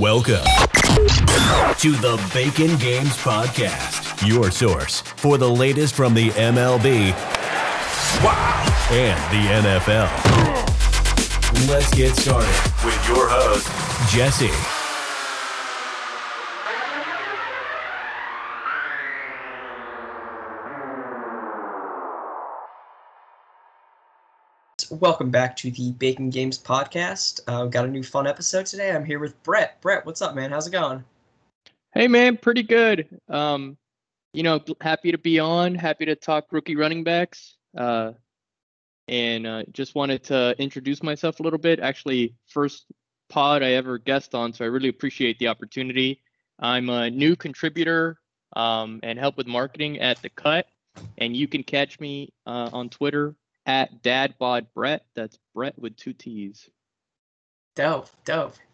Welcome to the Bacon Games Podcast, your source for the latest from the MLB and the NFL. Let's get started with your host, Jesse. Welcome back to the Bacon Games Podcast. We've got a new fun episode today. I'm here with Brett. Brett, what's up, man? How's it going? Hey, man. Pretty good. Happy to be on. Happy to talk rookie running backs. And just wanted to introduce myself a little bit. Actually, first pod I ever guest on, so I really appreciate the opportunity. I'm a new contributor and help with marketing at The Cut. And you can catch me on Twitter at DadBodBrett. That's Brett with two T's. Dope.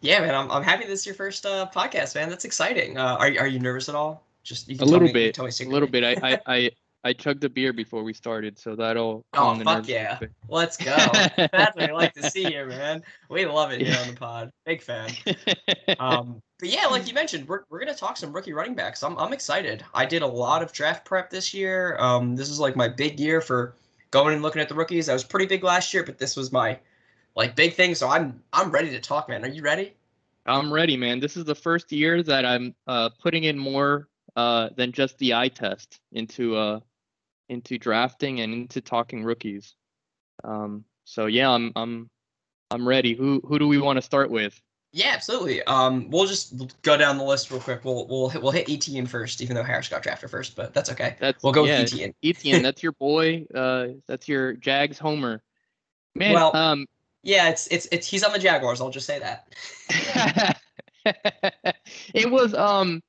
Yeah, man, I'm happy this is your first podcast, man. That's exciting. Are you nervous at all? Just you can a little bit. I chugged a beer before we started, so that'll calm the nerves. Yeah. Let's go. That's what I like to see here, man. We love it here on the pod. Big fan. But yeah, like you mentioned, we're going to talk some rookie running backs. I'm excited. I did a lot of draft prep this year. This is like my big year for going and looking at the rookies. I was pretty big last year, but this was my big thing. So I'm ready to talk, man. Are you ready? I'm ready, man. This is the first year that I'm putting in more than just the eye test into drafting and into talking rookies. So yeah, I'm ready. Who do we want to start with? Yeah, absolutely. We'll just go down the list real quick. We'll hit Etienne first, even though Harris got drafted first, but that's okay. We'll go with Etienne. Etienne, that's your boy. That's your Jags homer. Man, well, yeah, it's he's on the Jaguars. I'll just say that. It was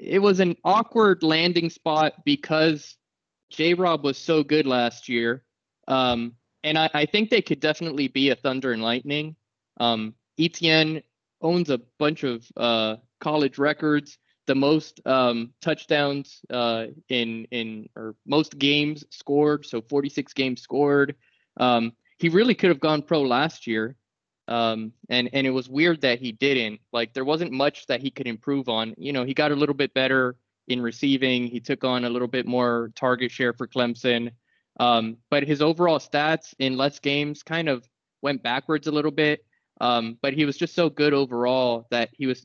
it was an awkward landing spot because J-Rob was so good last year, and I think they could definitely be a thunder and lightning. Etienne owns a bunch of college records, the most touchdowns or most games scored, so 46 games scored. He really could have gone pro last year, and it was weird that he didn't. Like, there wasn't much that he could improve on. You know, he got a little bit better in receiving. He took on a little bit more target share for Clemson, but his overall stats in less games kind of went backwards a little bit. But he was just so good overall that he was,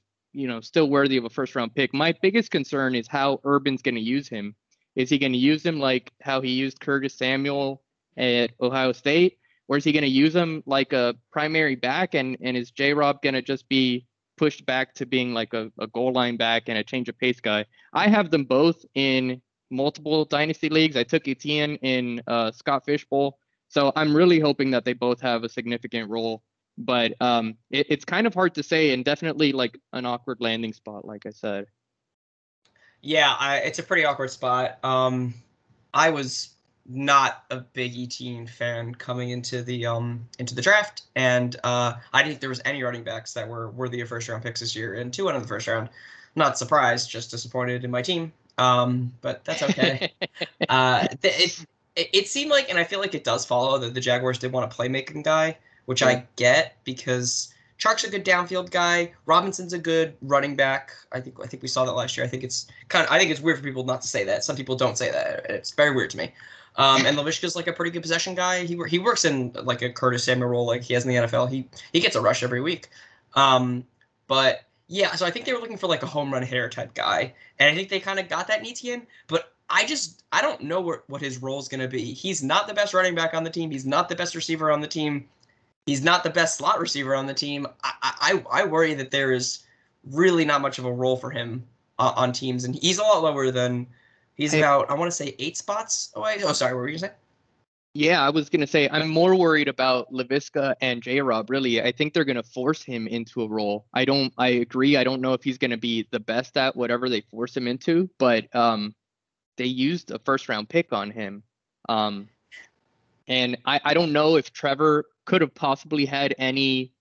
still worthy of a first-round pick. My biggest concern is how Urban's going to use him. Is he going to use him like how he used Curtis Samuel at Ohio State? Or is he going to use him like a primary back? And is J-Rob going to just be pushed back to being like a goal line back and a change of pace guy? I have them both in multiple dynasty leagues. I took Etienne in Scott Fishbowl. So I'm really hoping that they both have a significant role. But it's kind of hard to say, and definitely like an awkward landing spot, like I said. Yeah, it's a pretty awkward spot. I was not a big Etienne fan coming into the draft, and I didn't think there was any running backs that were worthy of first round picks this year, and two went in the first round. Not surprised, just disappointed in my team. But that's okay. It seemed like, and I feel like it does follow that the Jaguars did want a playmaking guy, which I get because Chark's a good downfield guy. Robinson's a good running back. I think we saw that last year. I think it's weird for people not to say that. Some people don't say that. It's very weird to me. And Laviska's like a pretty good possession guy. He works in like a Curtis Samuel role like he has in the NFL. He gets a rush every week. But yeah, so I think they were looking for like a home run hitter type guy, and I think they kind of got that in Etienne. But I don't know what his role is going to be. He's not the best running back on the team. He's not the best receiver on the team. He's not the best slot receiver on the team. I worry that there is really not much of a role for him on teams, and he's a lot lower than about, I want to say, 8 spots away. Oh, sorry, what were you going to say? Yeah, I was going to say I'm more worried about Laviska and J-Rob, really. I think they're going to force him into a role. I agree. I don't know if he's going to be the best at whatever they force him into, but they used a first-round pick on him. And I don't know if Trevor could have possibly had any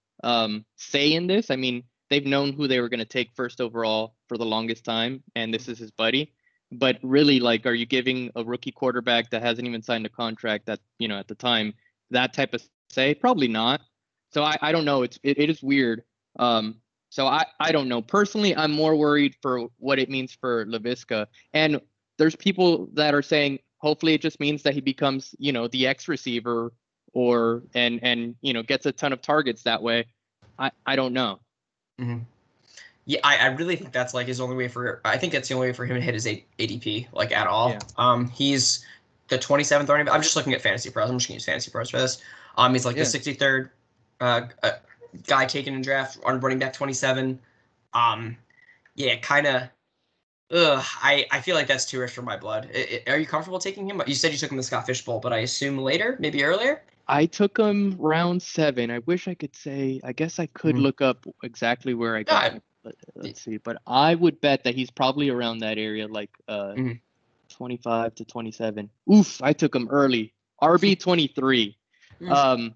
say in this. I mean, they've known who they were going to take first overall for the longest time, and this is his buddy. But really, like, are you giving a rookie quarterback that hasn't even signed a contract that, at the time, that type of say? Probably not. So I don't know. It is weird. So I don't know. Personally, I'm more worried for what it means for Laviska. And there's people that are saying, hopefully it just means that he becomes, you know, the X receiver or and you know, gets a ton of targets that way. I don't know. Mm-hmm. Yeah, I really think that's like his only way for – I think that's the only way for him to hit his ADP, like, at all. Yeah. He's the 27th running back. I'm just looking at Fantasy Pros. I'm just going to use Fantasy Pros for this. He's like the 63rd guy taken in draft on running back 27. Yeah, kind of – I feel like that's too rich for my blood. Are you comfortable taking him? You said you took him to Scott Fishbowl, but I assume later, maybe earlier? I took him round 7. I wish I could say – I guess I could look up exactly where I got him. Let's see, but I would bet that he's probably around that area, like 25 to 27. Oof, I took him early. RB 23. I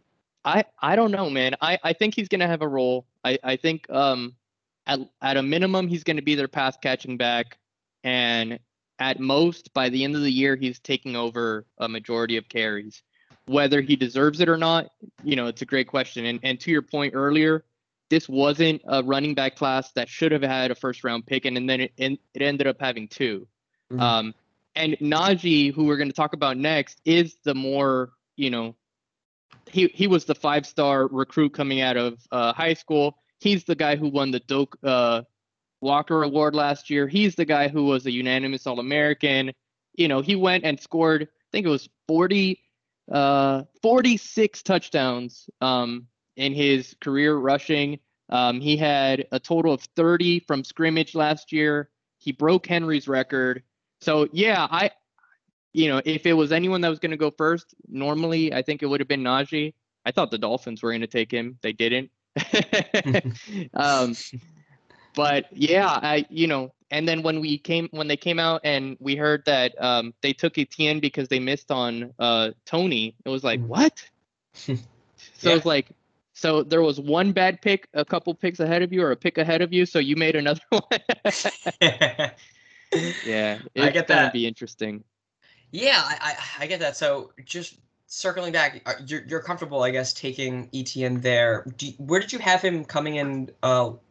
don't know, man. I think he's going to have a role. I think at a minimum, he's going to be their pass catching back. And at most, by the end of the year, he's taking over a majority of carries. Whether he deserves it or not, you know, it's a great question. And to your point earlier, this wasn't a running back class that should have had a first-round pick, and then it ended up having 2. Mm-hmm. And Najee, who we're going to talk about next, is the more, you know, he was the 5-star recruit coming out of high school. He's the guy who won the Doak Walker Award last year. He's the guy who was a unanimous All-American. You know, he went and scored, I think it was 46 touchdowns in his career rushing. He had a total of 30 from scrimmage last year. He broke Henry's record. So, yeah, you know, if it was anyone that was going to go first, normally I think it would have been Najee. I thought the Dolphins were going to take him. They didn't. But, yeah, you know, and then when they came out and we heard that they took Etienne because they missed on Tony, it was like, what? So yeah. It's like, so there was one bad pick, a couple picks ahead of you, or a pick ahead of you, so you made another one. Yeah, I get that. It's going to be interesting. Yeah, I get that. So just circling back, you're comfortable, I guess, taking Etienne there. Where did you have him coming in,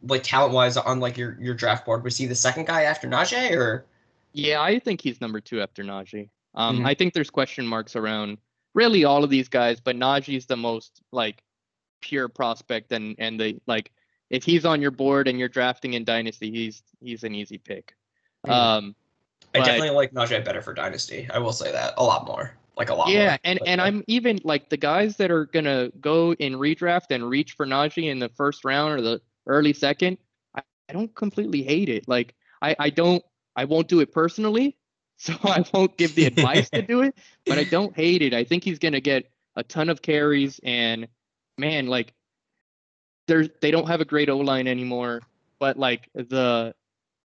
like talent-wise, on like your draft board? Was he the second guy after Najee, or? Yeah, I think he's number 2 after Najee. I think there's question marks around really all of these guys, but Najee's the most like pure prospect, and the like. If he's on your board and you're drafting in Dynasty, he's an easy pick. I definitely like Najee better for Dynasty. I will say that a lot more, like a lot more. Yeah, and I'm even like the guys that are gonna go in redraft and reach for Najee in the first round or the early second. I don't completely hate it. Like I won't do it personally, so I won't give the advice to do it. But I don't hate it. I think he's gonna get a ton of carries and. Man, like, they don't have a great O-line anymore, but, like, the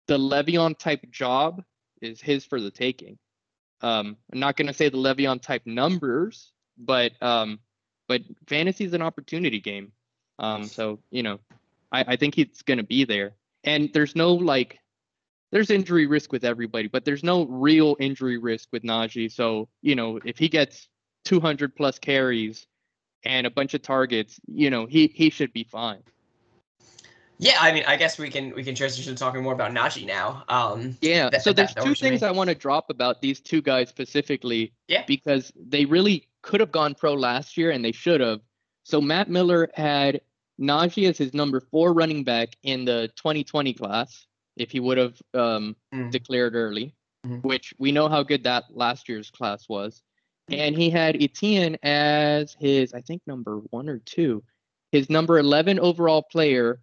Le'Veon-type job is his for the taking. I'm not going to say the Le'Veon-type numbers, but fantasy is an opportunity game. So, you know, I think he's going to be there. And there's no, like, there's injury risk with everybody, but there's no real injury risk with Najee. So, you know, if he gets 200-plus carries and a bunch of targets, you know, he should be fine. Yeah, I mean, I guess we can transition to talking more about Najee now. Yeah, so there's two things I want to drop about these two guys specifically, because they really could have gone pro last year, and they should have. So Matt Miller had Najee as his number 4 running back in the 2020 class, if he would have declared early, which we know how good that last year's class was. And he had Etienne as his, I think, number 1 or 2, his number 11 overall player,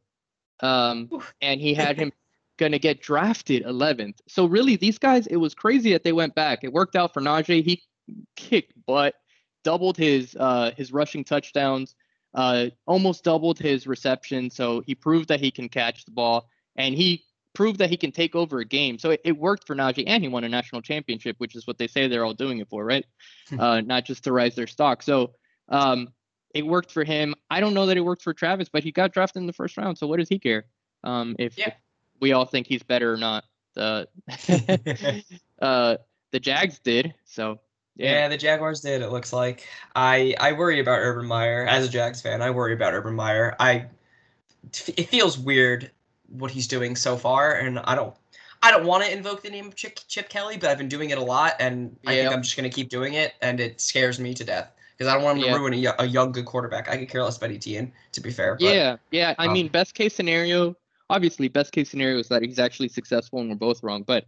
and he had him going to get drafted 11th. So really, these guys, it was crazy that they went back. It worked out for Najee. He kicked butt, doubled his rushing touchdowns, almost doubled his reception. So he proved that he can catch the ball, and he proved that he can take over a game. So it worked for Najee, and he won a national championship, which is what they say they're all doing it for, right? Not just to rise their stock. So it worked for him. I don't know that it worked for Travis, but he got drafted in the first round. So what does he care if we all think he's better or not? The Jags did. So yeah, the Jaguars did. It looks like I worry about Urban Meyer as a Jags fan. I worry about Urban Meyer. It feels weird what he's doing so far, and I don't want to invoke the name of Chip Kelly, but I've been doing it a lot, and I think I'm just going to keep doing it, and it scares me to death because I don't want him to ruin a young, good quarterback. I could care less about Etienne, to be fair. But, I mean, best case scenario is that he's actually successful and we're both wrong, but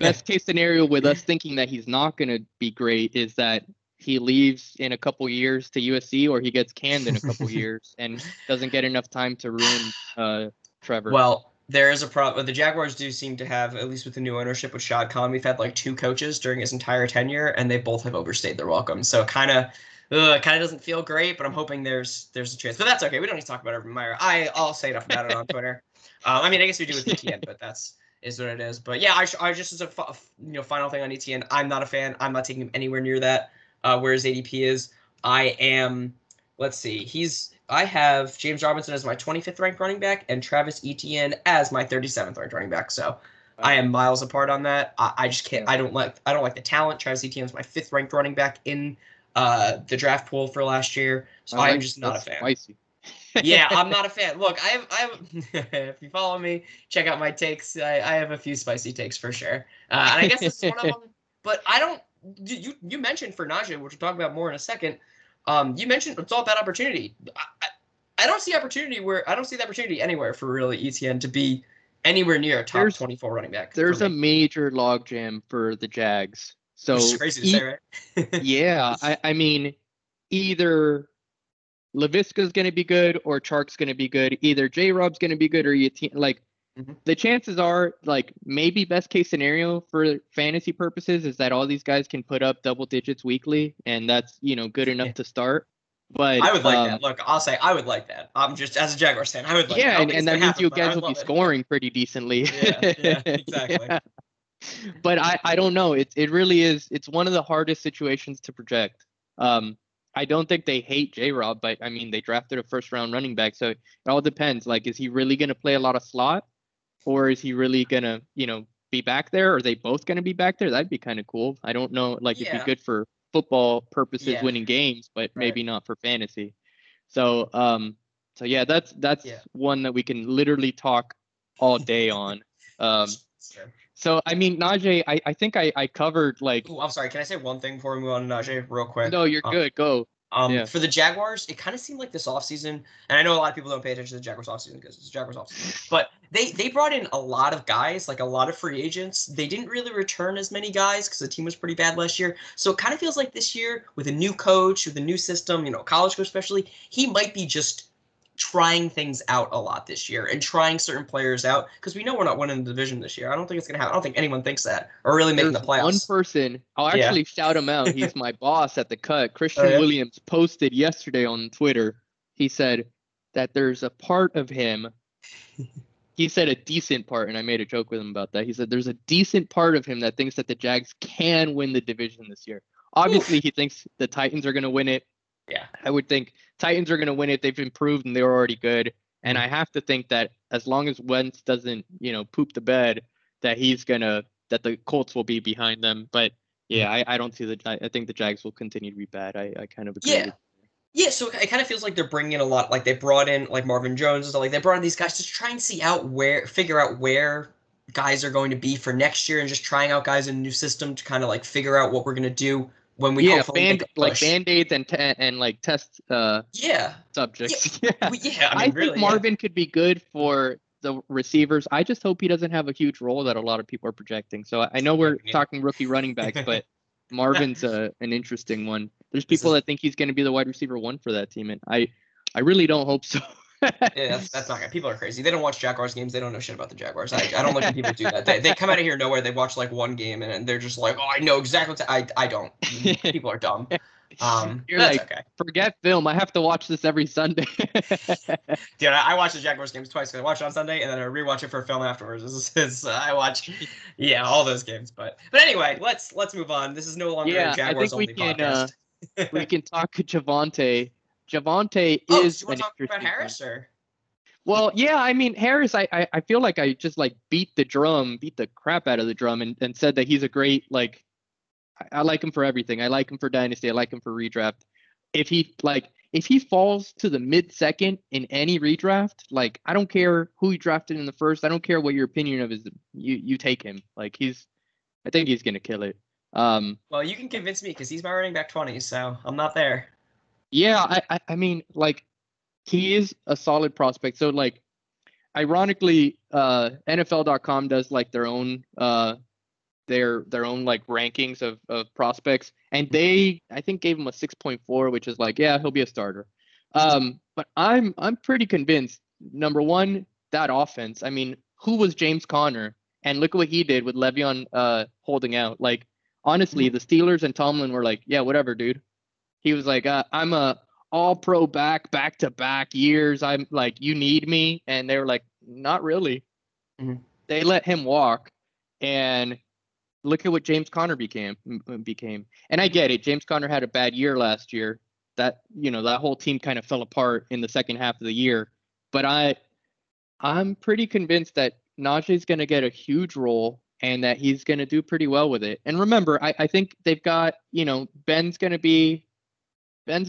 best case scenario with us thinking that he's not going to be great is that he leaves in a couple years to USC, or he gets canned in a couple years and doesn't get enough time to ruin Trevor. Well, there is a problem. The Jaguars do seem to have, at least with the new ownership with Shad Khan, we've had like two coaches during his entire tenure, and they both have overstayed their welcome. So it kind of doesn't feel great, but I'm hoping there's a chance. But that's okay. We don't need to talk about Urban Meyer. I'll say enough about it on Twitter. I mean, I guess we do with Etienne, but that's what it is. But yeah, I just as a final thing on Etienne, I'm not a fan. I'm not taking him anywhere near that. Where his ADP is. I have James Robinson as my 25th ranked running back and Travis Etienne as my 37th ranked running back. So I am miles apart on that. I just can't. I don't like the talent. Travis Etienne is my 5th ranked running back in the draft pool for last year. So I'm just not a fan. Spicy. Yeah, I'm not a fan. Look, I have if you follow me, check out my takes. I have a few spicy takes for sure. And I guess this is one of them. But I don't. You mentioned for Najee, which we'll talk about more in a second. You mentioned it's all about opportunity. I don't see the opportunity anywhere for really Etienne to be anywhere near a top 24 running back. There's a major logjam for the Jags. So it's crazy to say, right? Yeah, I mean, either Laviska's going to be good or Chark's going to be good. Either J. Rob's going to be good or Etienne. Like, the chances are, like, maybe best case scenario for fantasy purposes is that all these guys can put up double digits weekly, and that's, you know, good enough to start. But I would like that. Look, I'll say I would like that. I'm just, as a Jaguars fan, I would like that. And that means you guys will be scoring pretty decently. Yeah, exactly. Yeah. But I don't know. It really is. It's one of the hardest situations to project. I don't think they hate J-Rob, but, I mean, they drafted a first-round running back, so it all depends. Like, is he really going to play a lot of slot? Or is he really going to, you know, be back there? Are they both going to be back there? That'd be kind of cool. I don't know. Like, it'd be good for football purposes, winning games, but maybe not for fantasy. So, that's one that we can literally talk all day on. So, I mean, Najee, I think I covered, like... Ooh, I'm sorry. Can I say one thing before we move on to Najee real quick? No, you're good. Go. For the Jaguars, it kind of seemed like this offseason, and I know a lot of people don't pay attention to the Jaguars offseason because it's the Jaguars offseason, but they brought in a lot of guys, like a lot of free agents. They didn't really return as many guys because the team was pretty bad last year. So it kind of feels like this year, with a new coach, with a new system, you know, college coach especially, he might be just trying things out a lot this year and trying certain players out because we know we're not winning the division this year. I don't think it's going to happen. I don't think anyone thinks that or really making the playoffs. One person, I'll actually shout him out. He's my boss at The Cut. Christian Williams posted yesterday on Twitter. He said that there's a part of him. He said a decent part, and I made a joke with him about that. He said there's a decent part of him that thinks that the Jags can win the division this year. Obviously, he thinks the Titans are going to win it. Yeah, I would think Titans are going to win it. They've improved and they're already good. And I have to think that as long as Wentz doesn't, you know, poop the bed, that that the Colts will be behind them. But yeah, I don't see I think the Jags will continue to be bad. I kind of agree. Yeah. Yeah, so it kind of feels like they're bringing in a lot. Like they brought in like Marvin Jones and stuff. Like they brought in these guys to try and figure out where guys are going to be for next year, and just trying out guys in a new system to kind of like figure out what we're going to do. When we band-aids and like test subjects. I think really, Marvin could be good for the receivers. I just hope he doesn't have a huge role that a lot of people are projecting. So I know we're talking rookie running backs, but Marvin's an interesting one. There's people that think he's going to be the wide receiver one for that team, and I really don't hope so. That's not good. People are crazy. They don't watch Jaguars games. They don't know shit about the Jaguars. I don't like when people do that. They come out of here nowhere. They watch like one game and they're just like, oh, I know exactly what I don't. People are dumb. You're like, okay. Forget film. I have to watch this every Sunday. Dude, I watch the Jaguars games twice because I watch it on Sunday and then I rewatch it for a film afterwards. I watch, all those games. But anyway, let's move on. This is no longer a Jaguars only podcast. We can talk to Javonte. Javonte is so you want to talk about Harris, or? Well, yeah, I mean, Harris, I feel like I just like beat the crap out of the drum and said that he's a great, like, I like him for everything. I like him for Dynasty. I like him for redraft. If he, like, if he falls to the mid-second in any redraft, like, I don't care who you drafted in the first. I don't care what your opinion of is. You take him. Like, I think he's going to kill it. Well, you can convince me because he's my running back 20, so I'm not there. Yeah, I mean, like, he is a solid prospect. So, like, ironically, NFL.com does, like, their own their own like rankings of prospects, and they I think gave him a 6.4, which is like, yeah, he'll be a starter. But I'm pretty convinced, number one, that offense. I mean, who was James Conner? And look what he did with Le'Veon holding out. Like, honestly, the Steelers and Tomlin were like, yeah, whatever, dude. He was like, I'm a all-pro back-to-back years. I'm like, you need me? And they were like, not really. Mm-hmm. They let him walk, and look at what James Conner became. And I get it. James Conner had a bad year last year. That, you know, that whole team kind of fell apart in the second half of the year. But I'm pretty convinced that Najee's going to get a huge role and that he's going to do pretty well with it. And remember, I think they've got, you know, Ben's going to be Ben,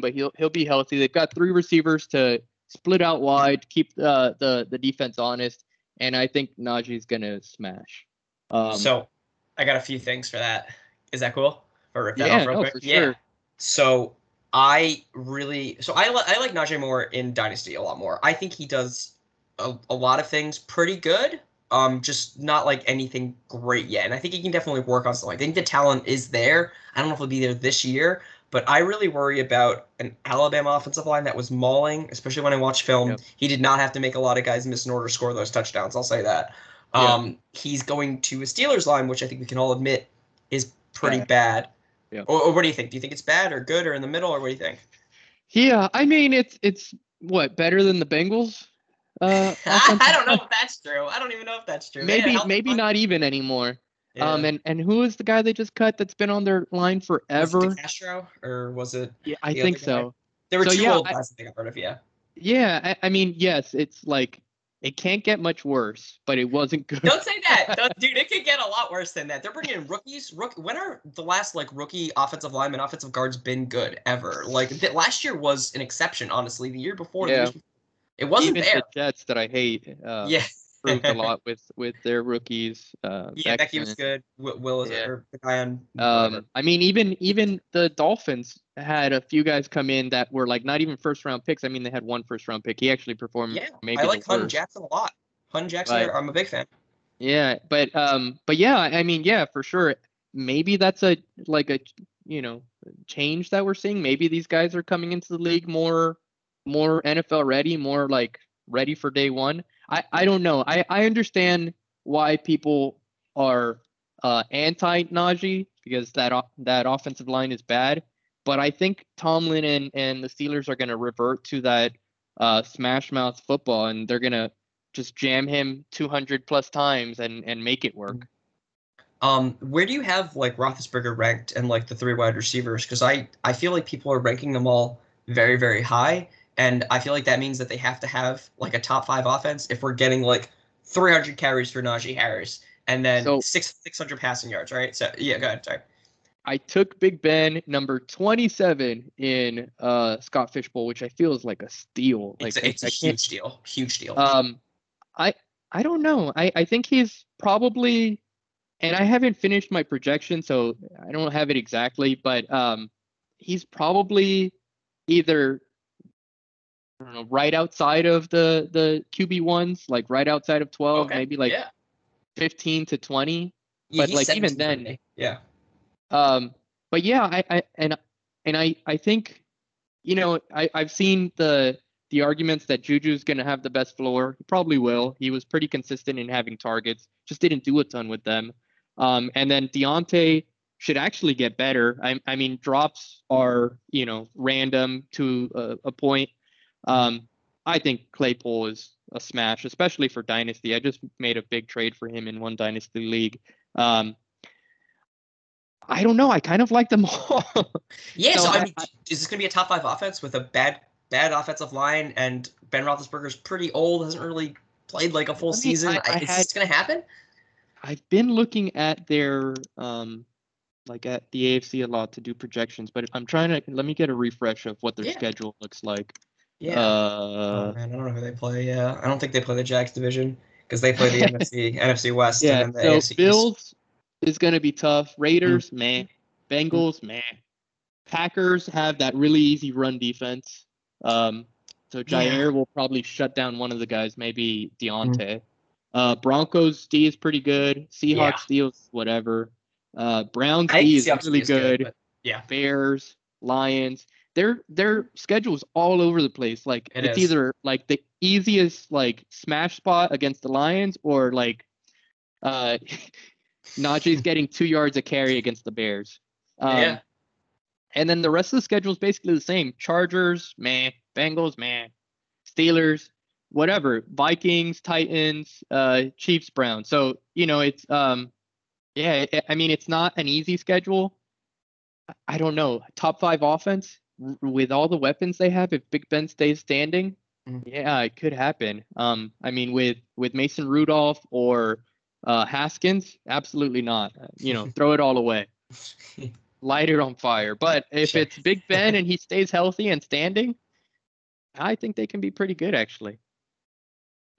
but he'll be healthy. They've got three receivers to split out wide, keep the defense honest. And I think Najee's going to smash. So I got a few things for that. Is that cool? Or rip that off real quick? For sure. Yeah. So I like Najee more in Dynasty a lot more. I think he does a lot of things pretty good. Just not like anything great yet. And I think he can definitely work on something. I think the talent is there. I don't know if it'll be there this year, but I really worry about an Alabama offensive line that was mauling, especially when I watched film. Yep. He did not have to make a lot of guys miss in order to score those touchdowns. I'll say that. He's going to a Steelers line, which I think we can all admit is pretty bad. Yeah. Or what do you think? Do you think it's bad or good or in the middle, or what do you think? Yeah, I mean, it's what, better than the Bengals? I don't know if that's true. I don't even know if that's true. Maybe not even anymore. Yeah. And who is the guy they just cut that's been on their line forever? Was it Castro, or was it? Yeah, I think so. There were two old guys I think I've heard of. Yeah. Yeah, I mean, yes, it's like, it can't get much worse, but it wasn't good. Don't say that. Dude, it could get a lot worse than that. They're bringing in rookies. When are the last, like, rookie offensive linemen, offensive guards been good ever? Like, last year was an exception, honestly. The year before, it wasn't even there. The Jets that I hate proved a lot with their rookies. Becky was good. Will is the guy on. I mean, even the Dolphins had a few guys come in that were like not even first round picks. I mean, they had one first round pick. He actually performed. Yeah, maybe I like Hunter Jackson a lot. Hunter Jackson, I'm a big fan. Yeah, but yeah, I mean, yeah, for sure. Maybe that's a you know, change that we're seeing. Maybe these guys are coming into the league more NFL ready, more like ready for day one. I don't know. I understand why people are anti-Najee because that offensive line is bad. But I think Tomlin and the Steelers are going to revert to that smash mouth football, and they're going to just jam him 200 plus times and make it work. Where do you have like Roethlisberger ranked and like the three wide receivers? Because I feel like people are ranking them all very, very high. And I feel like that means that they have to have like a top five offense if we're getting like 300 carries for Najee Harris and then 600 passing yards, right? So yeah, go ahead. Sorry. I took Big Ben number 27 in Scott Fishbowl, which I feel is like a steal. Like it's a huge deal. Huge deal. I don't know. I think he's probably, and I haven't finished my projection, so I don't have it exactly, but he's probably either, I don't know, right outside of the QB ones, like right outside of 12, maybe like 15 to 20. Yeah, but like even then, but yeah, I think, you know, I've seen the arguments that Juju's going to have the best floor. He probably will. He was pretty consistent in having targets, just didn't do a ton with them. And then Diontae should actually get better. I mean, drops are, you know, random to a point. I think Claypool is a smash, especially for Dynasty. I just made a big trade for him in one Dynasty league. I don't know. I kind of like them all. Yeah, so I mean, is this going to be a top five offense with a bad offensive line? And Ben Roethlisberger's pretty old, hasn't really played like a full season. Is this going to happen? I've been looking at their like at the AFC a lot to do projections, but I'm trying to let me get a refresh of what their schedule looks like. Yeah. I don't know who they play. Yeah, I don't think they play the Jags division because they play the NFC West. Yeah. And then the AFC Bills East is going to be tough. Raiders, man. Bengals, man. Packers have that really easy run defense. So Jair will probably shut down one of the guys, maybe Diontae. Broncos D is pretty good. Seahawks D is whatever. Browns D is really good. Bears, Lions. Their schedule's all over the place. Like it's either like the easiest like smash spot against the Lions or like Najee's getting 2 yards a carry against the Bears. And then the rest of the schedule is basically the same. Chargers, man. Bengals, man. Steelers, whatever. Vikings, Titans, Chiefs, Browns. So, you know, it's I mean, it's not an easy schedule. I don't know. Top five offense with all the weapons they have, if Big Ben stays standing, it could happen. I mean, with Mason Rudolph or Haskins, absolutely not. You know, throw it all away. Light it on fire. But if it's Big Ben and he stays healthy and standing, I think they can be pretty good, actually.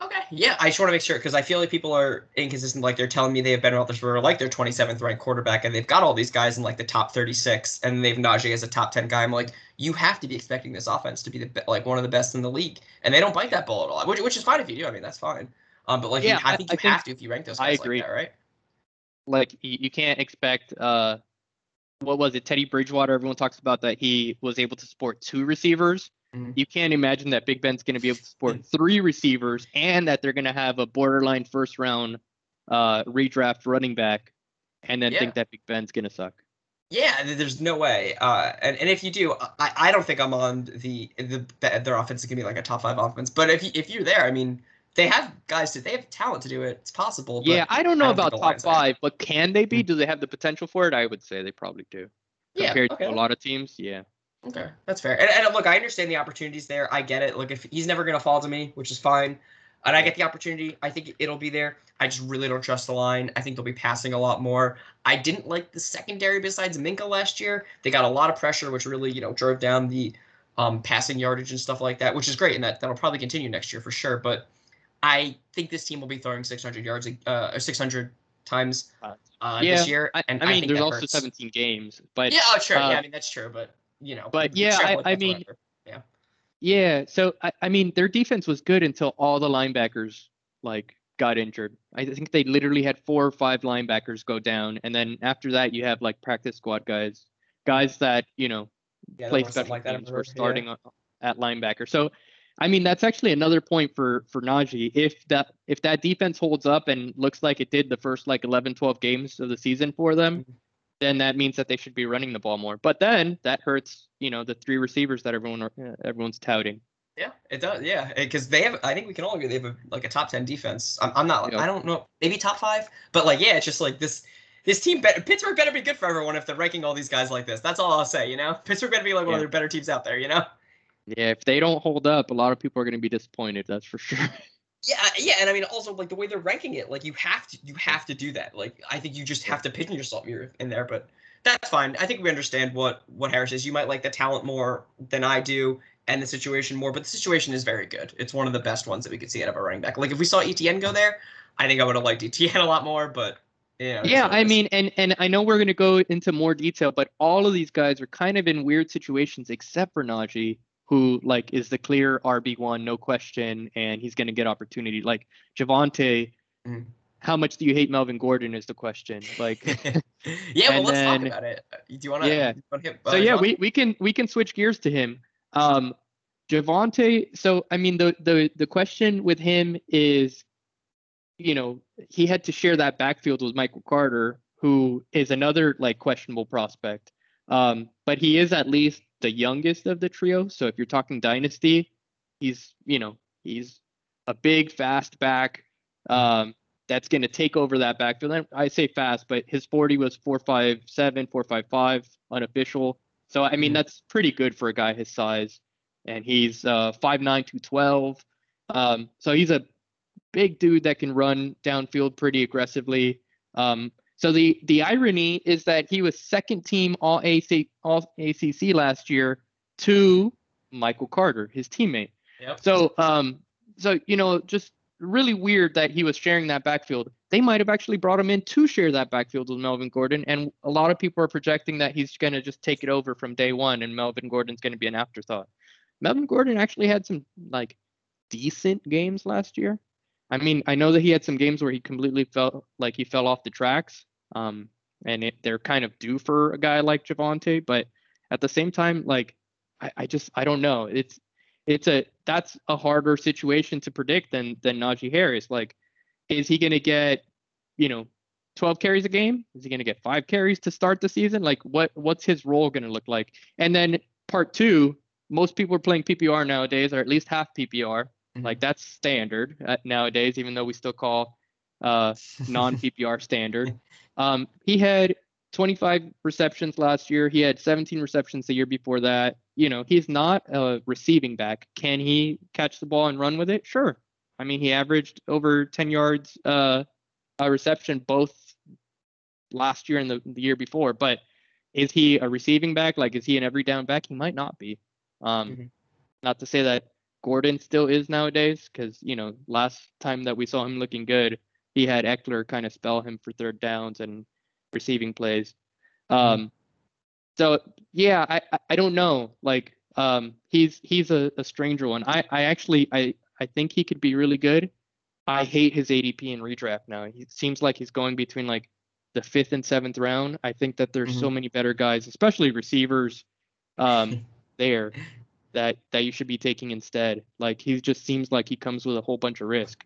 Okay. Yeah, I just want to make sure, because I feel like people are inconsistent. Like, they're telling me they have Ben Roethlisberger, like, their 27th-ranked quarterback, and they've got all these guys in, like, the top 36, and they've Najee as a top 10 guy. I'm like, you have to be expecting this offense to be, one of the best in the league, and they don't bite that bullet at all, which is fine if you do. I mean, that's fine. But, like, I think you have to if you rank those guys like that, right? Like, you can't expect what was it, Teddy Bridgewater? Everyone talks about that he was able to support two receivers. You can't imagine that Big Ben's going to be able to support three receivers and that they're going to have a borderline first-round redraft running back and then think that Big Ben's going to suck. Yeah, there's no way. And if you do, I don't think I'm on their offense is going to be like a top-five offense. But if you're there, I mean, they have guys. They have talent to do it. It's possible. But yeah, I don't know about top-five, but can they be? Do they have the potential for it? I would say they probably do. Compared to a lot of teams, Okay, that's fair. And look, I understand the opportunities there. I get it. Look, if he's never going to fall to me, which is fine, and I get the opportunity, I think it'll be there. I just really don't trust the line. I think they'll be passing a lot more. I didn't like the secondary besides Minka last year. They got a lot of pressure, which really, drove down the passing yardage and stuff like that, which is great, and that'll probably continue next year for sure. But I think this team will be throwing 600 times this year. And I mean, I think there's also hurts. 17 games. But, oh, sure. I mean, that's true, but... But So I mean, their defense was good until all the linebackers got injured. I think they literally had 4 or 5 linebackers go down, and then after that, you have practice squad guys that play special teams or starting at linebacker. So, I mean, that's actually another point for Najee. If that defense holds up and looks like it did the first 11, 12 games of the season for them. Mm-hmm. Then that means that they should be running the ball more. But then that hurts, the three receivers that everyone's touting. Yeah, it does. Yeah, because they have. I think we can all agree they have a top 10 defense. I'm not. I don't know. Maybe top 5. But it's just this team. Pittsburgh better be good for everyone if they're ranking all these guys like this. That's all I'll say. Pittsburgh better be one of their better teams out there. Yeah, if they don't hold up, a lot of people are going to be disappointed. That's for sure. Yeah, and I mean, also, the way they're ranking it, you have to do that. I think you just have to pigeon yourself in there, but that's fine. I think we understand what Harris is. You might like the talent more than I do and the situation more, but the situation is very good. It's one of the best ones that we could see out of our running back. If we saw Etienne go there, I think I would have liked Etienne a lot more, but... Yeah, I mean, and I know we're going to go into more detail, but all of these guys are kind of in weird situations except for Najee, who is the clear RB1, no question, and he's going to get opportunity. Javonte, how much do you hate Melvin Gordon is the question. Let's talk about it. Do you want to? Yeah. we can switch gears to him. Javonte. So I mean, the question with him is, he had to share that backfield with Michael Carter, who is another questionable prospect. But he is at least the youngest of the trio. So if you're talking dynasty, he's a big, fast back that's going to take over that backfield. And I say fast, but his 40 was 4.57, 4.55 unofficial. So, I mean, that's pretty good for a guy his size. And he's 5'9", 212. So he's a big dude that can run downfield pretty aggressively. So the irony is that he was second team all ACC last year to Michael Carter, his teammate. Yep. So you know, just really weird that he was sharing that backfield. They might have actually brought him in to share that backfield with Melvin Gordon, and a lot of people are projecting that he's going to just take it over from day one, and Melvin Gordon's going to be an afterthought. Melvin Gordon actually had some like decent games last year. I mean, I know that he had some games where he completely felt like he fell off the tracks, and they're kind of due for a guy like Javonte. But at the same time, like I don't know. That's a harder situation to predict than Najee Harris. Like, is he going to get, 12 carries a game? Is he going to get 5 carries to start the season? Like, what's his role going to look like? And then part two, most people are playing PPR nowadays, or at least half PPR. Like, that's standard nowadays, even though we still call non-PPR standard. He had 25 receptions last year. He had 17 receptions the year before that. He's not a receiving back. Can he catch the ball and run with it? Sure. I mean, he averaged over 10 yards a reception both last year and the year before. But is he a receiving back? Like, is he an every down back? He might not be. Not to say that Gordon still is nowadays, because, last time that we saw him looking good, he had Eckler kind of spell him for third downs and receiving plays. So, yeah, I don't know. Like, he's a stranger one. I think he could be really good. I hate his ADP in redraft now. It seems like he's going between, like, the 5th and 7th round. I think that there's so many better guys, especially receivers, there. That you should be taking instead. Like, he just seems like he comes with a whole bunch of risk.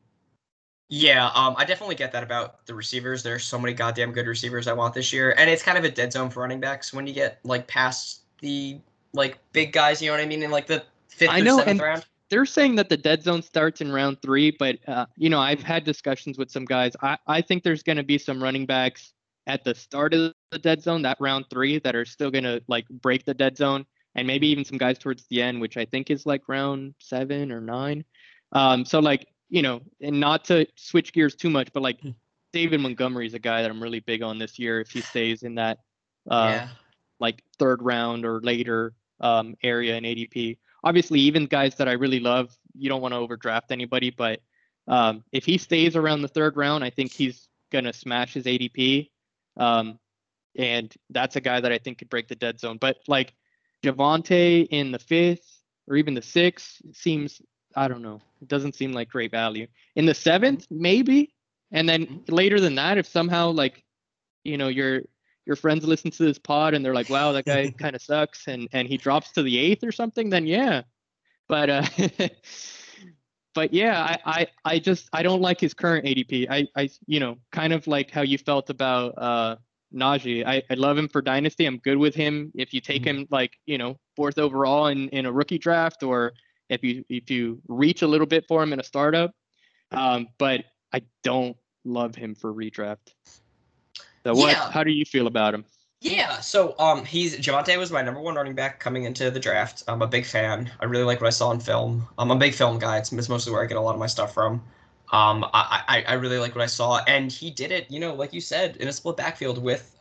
Yeah, I definitely get that about the receivers. There's so many goddamn good receivers I want this year, and it's kind of a dead zone for running backs when you get like past the like big guys. You know what I mean? In like the 5th or 7th round. They're saying that the dead zone starts in round 3, but I've had discussions with some guys. I think there's going to be some running backs at the start of the dead zone, that round 3, that are still going to like break the dead zone. And maybe even some guys towards the end, which I think is like round 7 or 9. So like, and not to switch gears too much, but like David Montgomery is a guy that I'm really big on this year. If he stays in that like 3rd round or later area in ADP, obviously even guys that I really love, you don't want to overdraft anybody. But if he stays around the 3rd round, I think he's going to smash his ADP. And that's a guy that I think could break the dead zone. But like, Javonte in the 5th or even the 6th seems, I don't know. It doesn't seem like great value. In the 7th, maybe. And then later than that, if somehow like, your friends listen to this pod and they're like, wow, that guy kind of sucks. And he drops to the 8th or something, then yeah. But, but yeah, I don't like his current ADP. I kind of like how you felt about, Najee. I love him for Dynasty. I'm good with him. If you take him like, 4th overall in a rookie draft, or if you reach a little bit for him in a startup. But I don't love him for redraft. So how do you feel about him? Yeah, so Javonte was my number 1 running back coming into the draft. I'm a big fan. I really like what I saw in film. I'm a big film guy. It's mostly where I get a lot of my stuff from. I really like what I saw, and he did it, like you said, in a split backfield with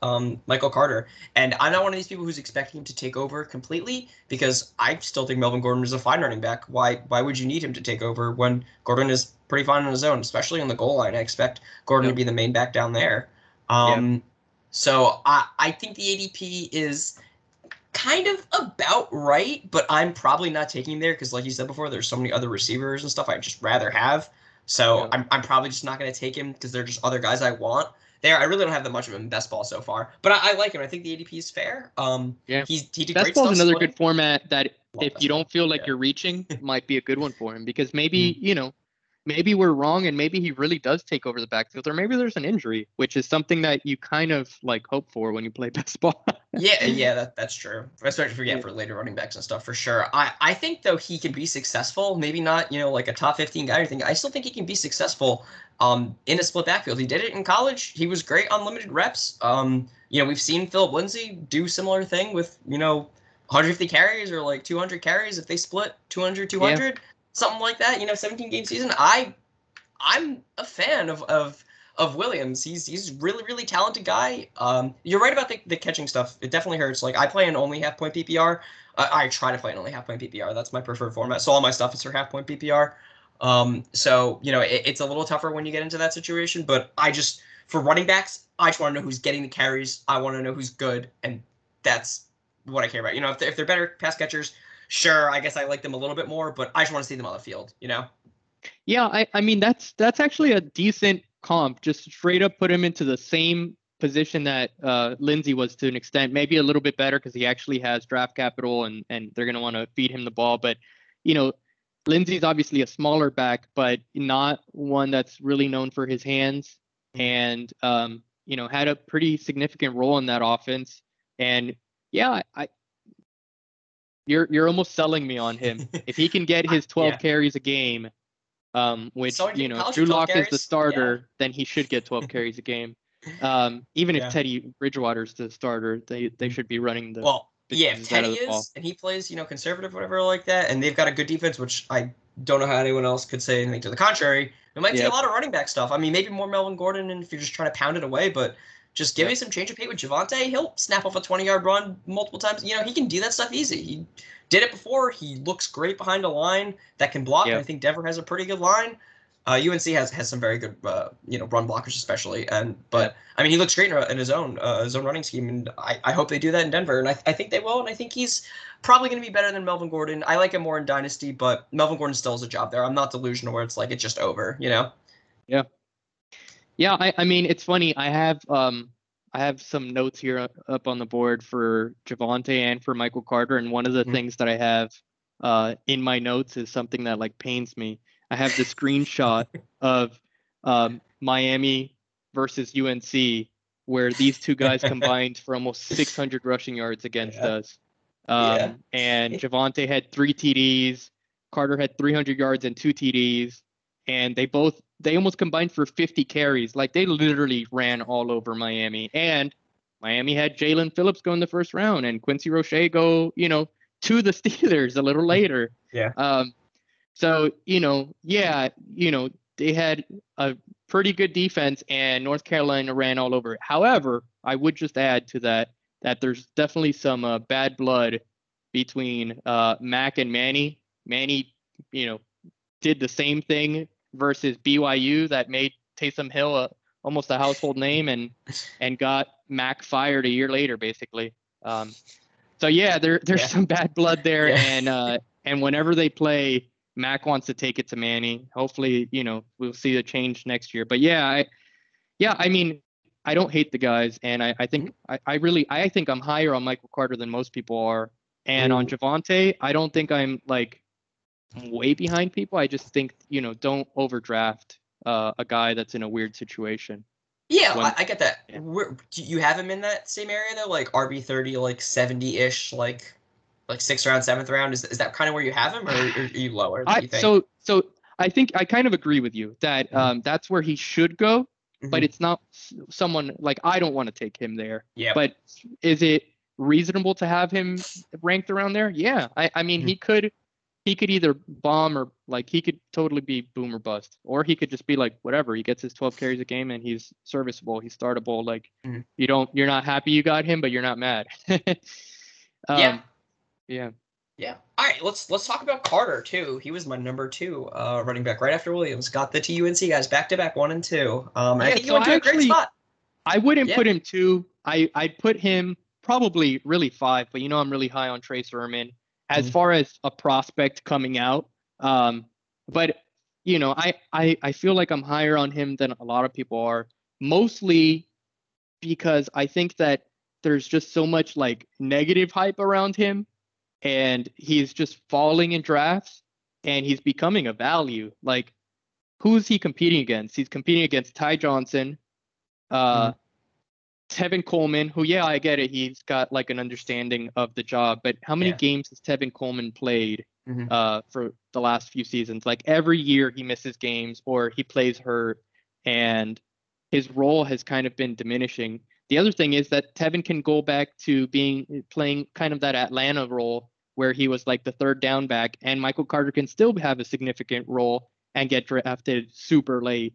Michael Carter. And I'm not one of these people who's expecting him to take over completely, because I still think Melvin Gordon is a fine running back. Why would you need him to take over when Gordon is pretty fine on his own, especially on the goal line? I expect Gordon to be the main back down there. So I think the ADP is kind of about right, but I'm probably not taking there because, like you said before, there's so many other receivers and stuff I'd just rather have. So I'm probably just not going to take him because they're just other guys I want there. I really don't have that much of him in best ball so far, but I like him. I think the ADP is fair. He did best ball is another good format that if you don't feel like you're reaching, might be a good one for him, because maybe maybe we're wrong and maybe he really does take over the backfield, or maybe there's an injury, which is something that you kind of like hope for when you play best ball. That's true. Especially for later running backs and stuff, for sure. I think, though, he can be successful. Maybe not, like a top 15 guy or anything. I still think he can be successful in a split backfield. He did it in college. He was great on limited reps. We've seen Philip Lindsay do similar thing with, 150 carries or like 200 carries if they split 200, something like that, 17 game season. I'm a fan of of Williams. He's really, really talented guy. You're right about the catching stuff. It definitely hurts. Like, I play in only half-point PPR. I try to play in only half-point PPR. That's my preferred format. So all my stuff is for half-point PPR. So, you know, it's a little tougher when you get into that situation. But for running backs, I just want to know who's getting the carries. I want to know who's good. And that's what I care about. You know, if they're better pass catchers, sure, I guess I like them a little bit more. But I just want to see them on the field, you know? Yeah, I mean, that's actually a decent comp. Just straight up put him into the same position that Lindsay was to an extent, maybe a little bit better because he actually has draft capital and they're going to want to feed him the ball. But, you know, Lindsay's obviously a smaller back, but not one that's really known for his hands and, you know, had a pretty significant role in that offense. And, yeah, you're almost selling me on him. If he can get his 12 carries a game, which, so you know, Drew Lock is the starter, then he should get 12 carries a game. Even if Teddy Bridgewater's the starter, they should be running the ball. Yeah, if Teddy is, and he plays, you know, conservative, whatever like that, and they've got a good defense, which I don't know how anyone else could say anything to the contrary. It might be a lot of running back stuff. I mean, maybe more Melvin Gordon, and if you're just trying to pound it away, but just give me some change of pace with Javonte. He'll snap off a 20-yard run multiple times. You know, he can do that stuff easy. He did it before. He looks great behind a line that can block. Yeah. I think Denver has a pretty good line. UNC has some very good, you know, run blockers especially. But I mean, he looks great in his own running scheme, and I hope they do that in Denver, and I think they will, and I think he's probably going to be better than Melvin Gordon. I like him more in Dynasty, but Melvin Gordon still has a job there. I'm not delusional where it's like it's just over, you know? Yeah. Yeah, I mean, it's funny. I have some notes here up on the board for Javonte and for Michael Carter, and one of the things that I have in my notes is something that, like, pains me. I have the screenshot of Miami versus UNC, where these two guys combined for almost 600 rushing yards against us. And Javonte had 3 TDs. Carter had 300 yards and 2 TDs. And they almost combined for 50 carries. Like, they literally ran all over Miami. And Miami had Jalen Phillips go in the first round and Quincy Roche go, you know, to the Steelers a little later. Yeah. So, you know, they had a pretty good defense and North Carolina ran all over it. However, I would just add to that there's definitely some bad blood between Mac and Manny. Manny, you know, did the same thing versus BYU that made Taysom Hill almost a household name and got Mac fired a year later, basically. So, yeah, there's some bad blood there. Yeah. And whenever they play, Mac wants to take it to Manny. Hopefully, you know, we'll see the change next year. But I mean, I don't hate the guys, and I think I think I'm higher on Michael Carter than most people are. And on Javonte, I don't think I'm like way behind people. I just think, you know, don't overdraft a guy that's in a weird situation. Yeah, I get that. Yeah. Do you have him in that same area though? Like RB30, like 70-ish, like 6th round, 7th round, is that kind of where you have him, or are you lower? You think? So I think I kind of agree with you that that's where he should go, but it's not someone like I don't want to take him there. Yeah. But is it reasonable to have him ranked around there? Yeah. I mean, he could either bomb or like he could totally be boom or bust, or he could just be like whatever. He gets his 12 carries a game and he's serviceable, he's startable. Like you're not happy you got him, but you're not mad. Yeah. Yeah. Yeah. All right. Let's talk about Carter too. He was my number 2 running back right after Williams. Got the two UNC guys back to back, 1 and 2. I think he went to a great spot. I wouldn't put him 2. I'd put him probably really 5, but you know I'm really high on Trey Sermon as far as a prospect coming out. But you know I feel like I'm higher on him than a lot of people are, mostly because I think that there's just so much like negative hype around him. And he's just falling in drafts, and he's becoming a value. Like, who's he competing against? He's competing against Ty Johnson, Tevin Coleman, who, yeah, I get it. He's got, like, an understanding of the job. But how many games has Tevin Coleman played for the last few seasons? Like, every year he misses games or he plays hurt, and his role has kind of been diminishing. The other thing is that Tevin can go back to playing kind of that Atlanta role where he was like the third down back, and Michael Carter can still have a significant role and get drafted super late.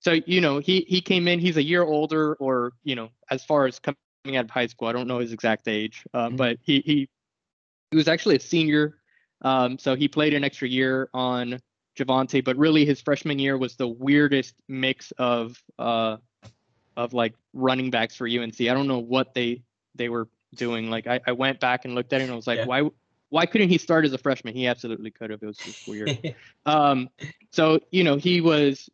So, you know, he came in, he's a year older, or, you know, as far as coming out of high school, I don't know his exact age, but he was actually a senior. So he played an extra year on Javonte, but really his freshman year was the weirdest mix of like running backs for UNC. I don't know what they were doing. Like I went back and looked at it and I was like, why couldn't he start as a freshman? He absolutely could have. It was just weird. So, you know, he was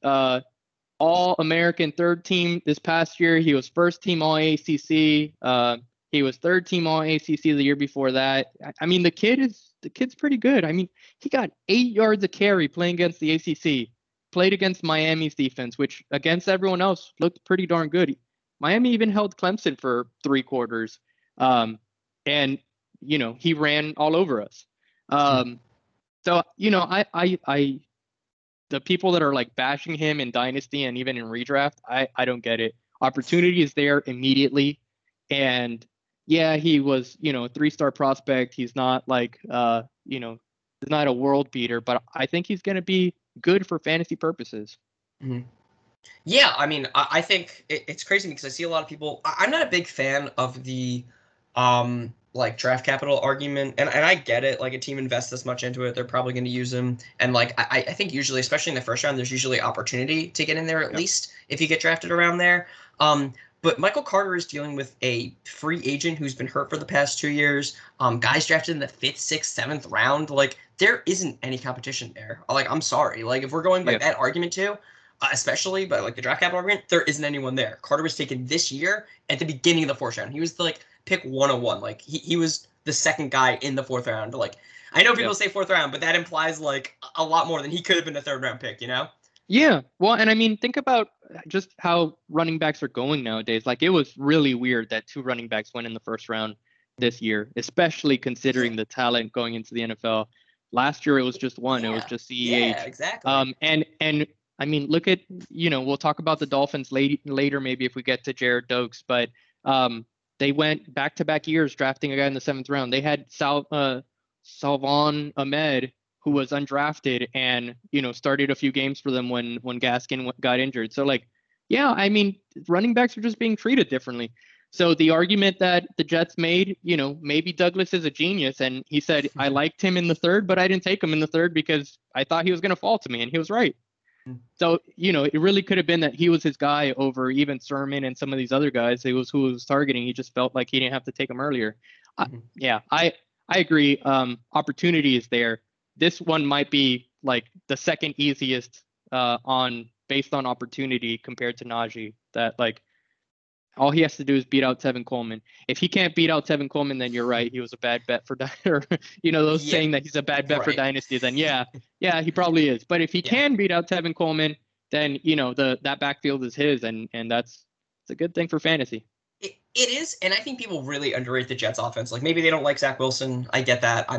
All-American third team this past year. He was first team All-ACC. He was third team All-ACC the year before that. I mean, the kid's pretty good. I mean, he got 8 yards a carry playing against the ACC, played against Miami's defense, which against everyone else looked pretty darn good. Miami even held Clemson for three quarters. And, you know, he ran all over us. So, you know, I the people that are like bashing him in Dynasty and even in redraft, I don't get it. Opportunity is there immediately. And yeah, he was, you know, a three-star prospect. He's not like, you know, he's not a world beater, but I think he's going to be good for fantasy purposes. Mm-hmm. Yeah. I mean, I think it's crazy because I see a lot of people, I'm not a big fan of the, like draft capital argument. And I get it. Like a team invests this much into it, they're probably going to use him. And like, I think usually, especially in the first round, there's usually opportunity to get in there at least if you get drafted around there. But Michael Carter is dealing with a free agent who's been hurt for the past 2 years. Guys drafted in the 5th, 6th, 7th round. Like there isn't any competition there. Like, I'm sorry. Like if we're going by that argument too, especially by like the draft capital argument, there isn't anyone there. Carter was taken this year at the beginning of the fourth round. He was like pick 101. Like he was the second guy in the fourth round. Like I know people say fourth round, but that implies like a lot more than he could have been a third round pick, you know? Yeah. Well, and I mean, think about just how running backs are going nowadays. Like it was really weird that two running backs went in the first round this year, especially considering the talent going into the NFL. Last year, it was just one. Yeah. It was just CEH. Yeah, exactly. And I mean, look at, you know, we'll talk about the Dolphins later, maybe if we get to Jared Doakes, but they went back-to-back years drafting a guy in the 7th round. They had Salvon Ahmed, who was undrafted and, you know, started a few games for them when Gaskin got injured. So, like, yeah, I mean, running backs are just being treated differently. So the argument that the Jets made, you know, maybe Douglas is a genius. And he said, I liked him in the 3rd, but I didn't take him in the 3rd because I thought he was going to fall to me. And he was right. So, you know, it really could have been that he was his guy over even Sermon and some of these other guys. It was who he was targeting. He just felt like he didn't have to take him earlier. I agree. Opportunity is there. This one might be like the second easiest based on opportunity compared to Najee. That like all he has to do is beat out Tevin Coleman. If he can't beat out Tevin Coleman, then you're right. He was a bad bet for you know, those saying that he's a bad bet for Dynasty, then yeah, he probably is. But if he can beat out Tevin Coleman, then, you know, that backfield is his, and it's a good thing for fantasy. It is, and I think people really underrate the Jets offense. Like maybe they don't like Zach Wilson. I get that. I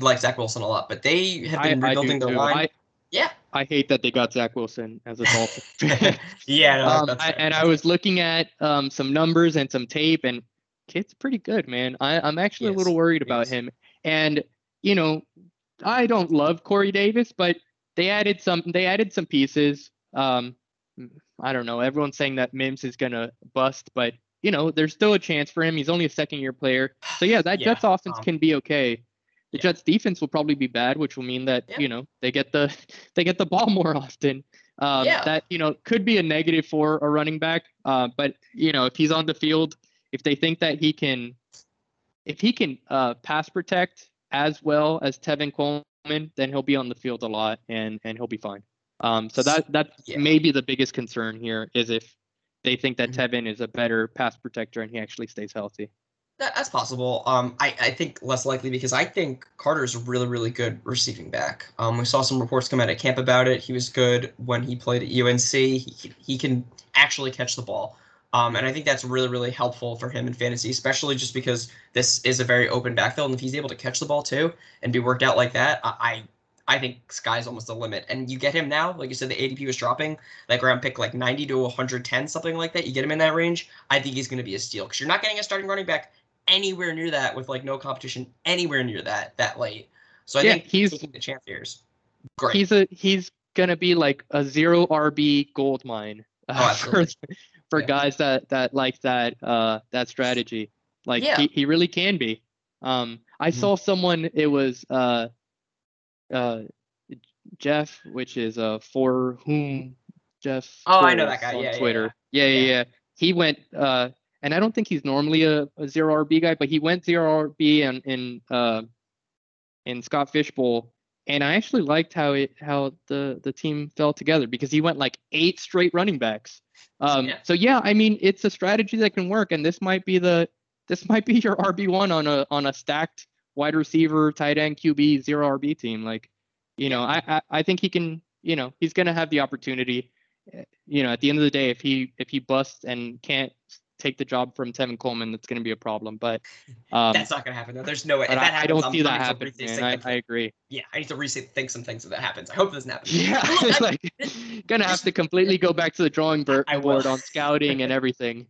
like Zach Wilson a lot, but they have been rebuilding their line. I hate that they got Zach Wilson as a Dolphin. And I was looking at some numbers and some tape, and kid's pretty good, man. I'm actually a little worried about him. And, you know, I don't love Corey Davis, but they added some pieces. I don't know. Everyone's saying that Mims is going to bust, but, you know, there's still a chance for him. He's only a second-year player. So, yeah, that Jets offense can be okay. The Jets defense will probably be bad, which will mean that, you know, they get the ball more often. That, you know, could be a negative for a running back. But, you know, if he's on the field, if they think that he can pass protect as well as Tevin Coleman, then he'll be on the field a lot and he'll be fine. So that's maybe the biggest concern here is if they think that Tevin is a better pass protector and he actually stays healthy. That's possible. I think less likely because I think Carter's a really, really good receiving back. We saw some reports come out at camp about it. He was good when he played at UNC. He can actually catch the ball. And I think that's really, really helpful for him in fantasy, especially just because this is a very open backfield. And if he's able to catch the ball too and be worked out like that, I think sky's almost the limit. And you get him now, like you said, the ADP was dropping, like around pick like 90 to 110, something like that. You get him in that range, I think he's going to be a steal because you're not getting a starting running back anywhere near that with like no competition anywhere near that late. So I think he's taking the chance here. Great. He's going to be like a zero RB gold mine for guys that like that strategy. Like he really can be. I saw someone, it was Jeff, which is for whom Jeff. Oh, I know that guy. Yeah, Twitter. Yeah. He went, and I don't think he's normally a zero RB guy, but he went zero RB in Scott Fishbowl. And I actually liked how the team fell together, because he went like 8 straight running backs. So I mean, it's a strategy that can work, and this might be your RB1 on a stacked wide receiver, tight end, QB, zero RB team. Like, you know, I think he can, you know, he's going to have the opportunity, you know, at the end of the day, if he busts and can't take the job from Tevin Coleman, that's going to be a problem. But that's not going to happen, though. There's no way. If that happens, I don't see that happen. I agree. Yeah, I need to rethink some things if that happens. I hope this doesn't happen. Yeah, it's like going to have to completely go back to the drawing board on scouting and everything.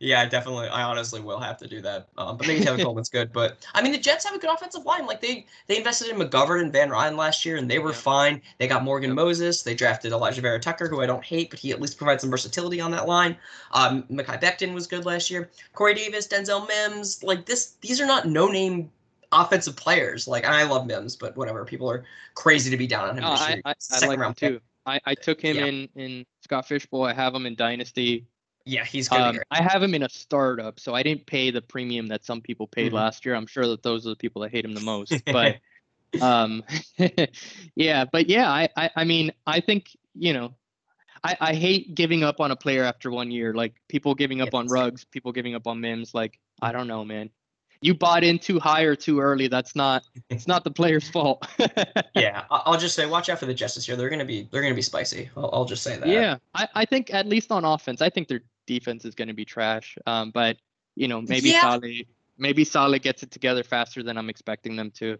Yeah, definitely. I honestly will have to do that. But maybe Tevin Coleman's good. But, I mean, the Jets have a good offensive line. Like, they invested in McGovern and Van Ryan last year, and they were fine. They got Morgan Moses. They drafted Elijah Vera Tucker, who I don't hate, but he at least provides some versatility on that line. Mekhi Becton was good last year. Corey Davis, Denzel Mims, like these are not no-name offensive players. Like, and I love Mims, but whatever. People are crazy to be down on him. I like him too. I took him in Scott Fishbowl. I have him in Dynasty. Yeah, he's good. I have him in a startup, so I didn't pay the premium that some people paid last year. I'm sure that those are the people that hate him the most. But I mean, I think, you know, I hate giving up on a player after 1 year, like people giving up on Ruggs, people giving up on Mims. Like, I don't know, man. You bought in too high or too early. It's not the player's fault. Yeah, I'll just say, watch out for the Jets this year. They're gonna be spicy. I'll just say that. Yeah, I think at least on offense, I think their defense is gonna be trash. But you know, maybe Saleh gets it together faster than I'm expecting them to.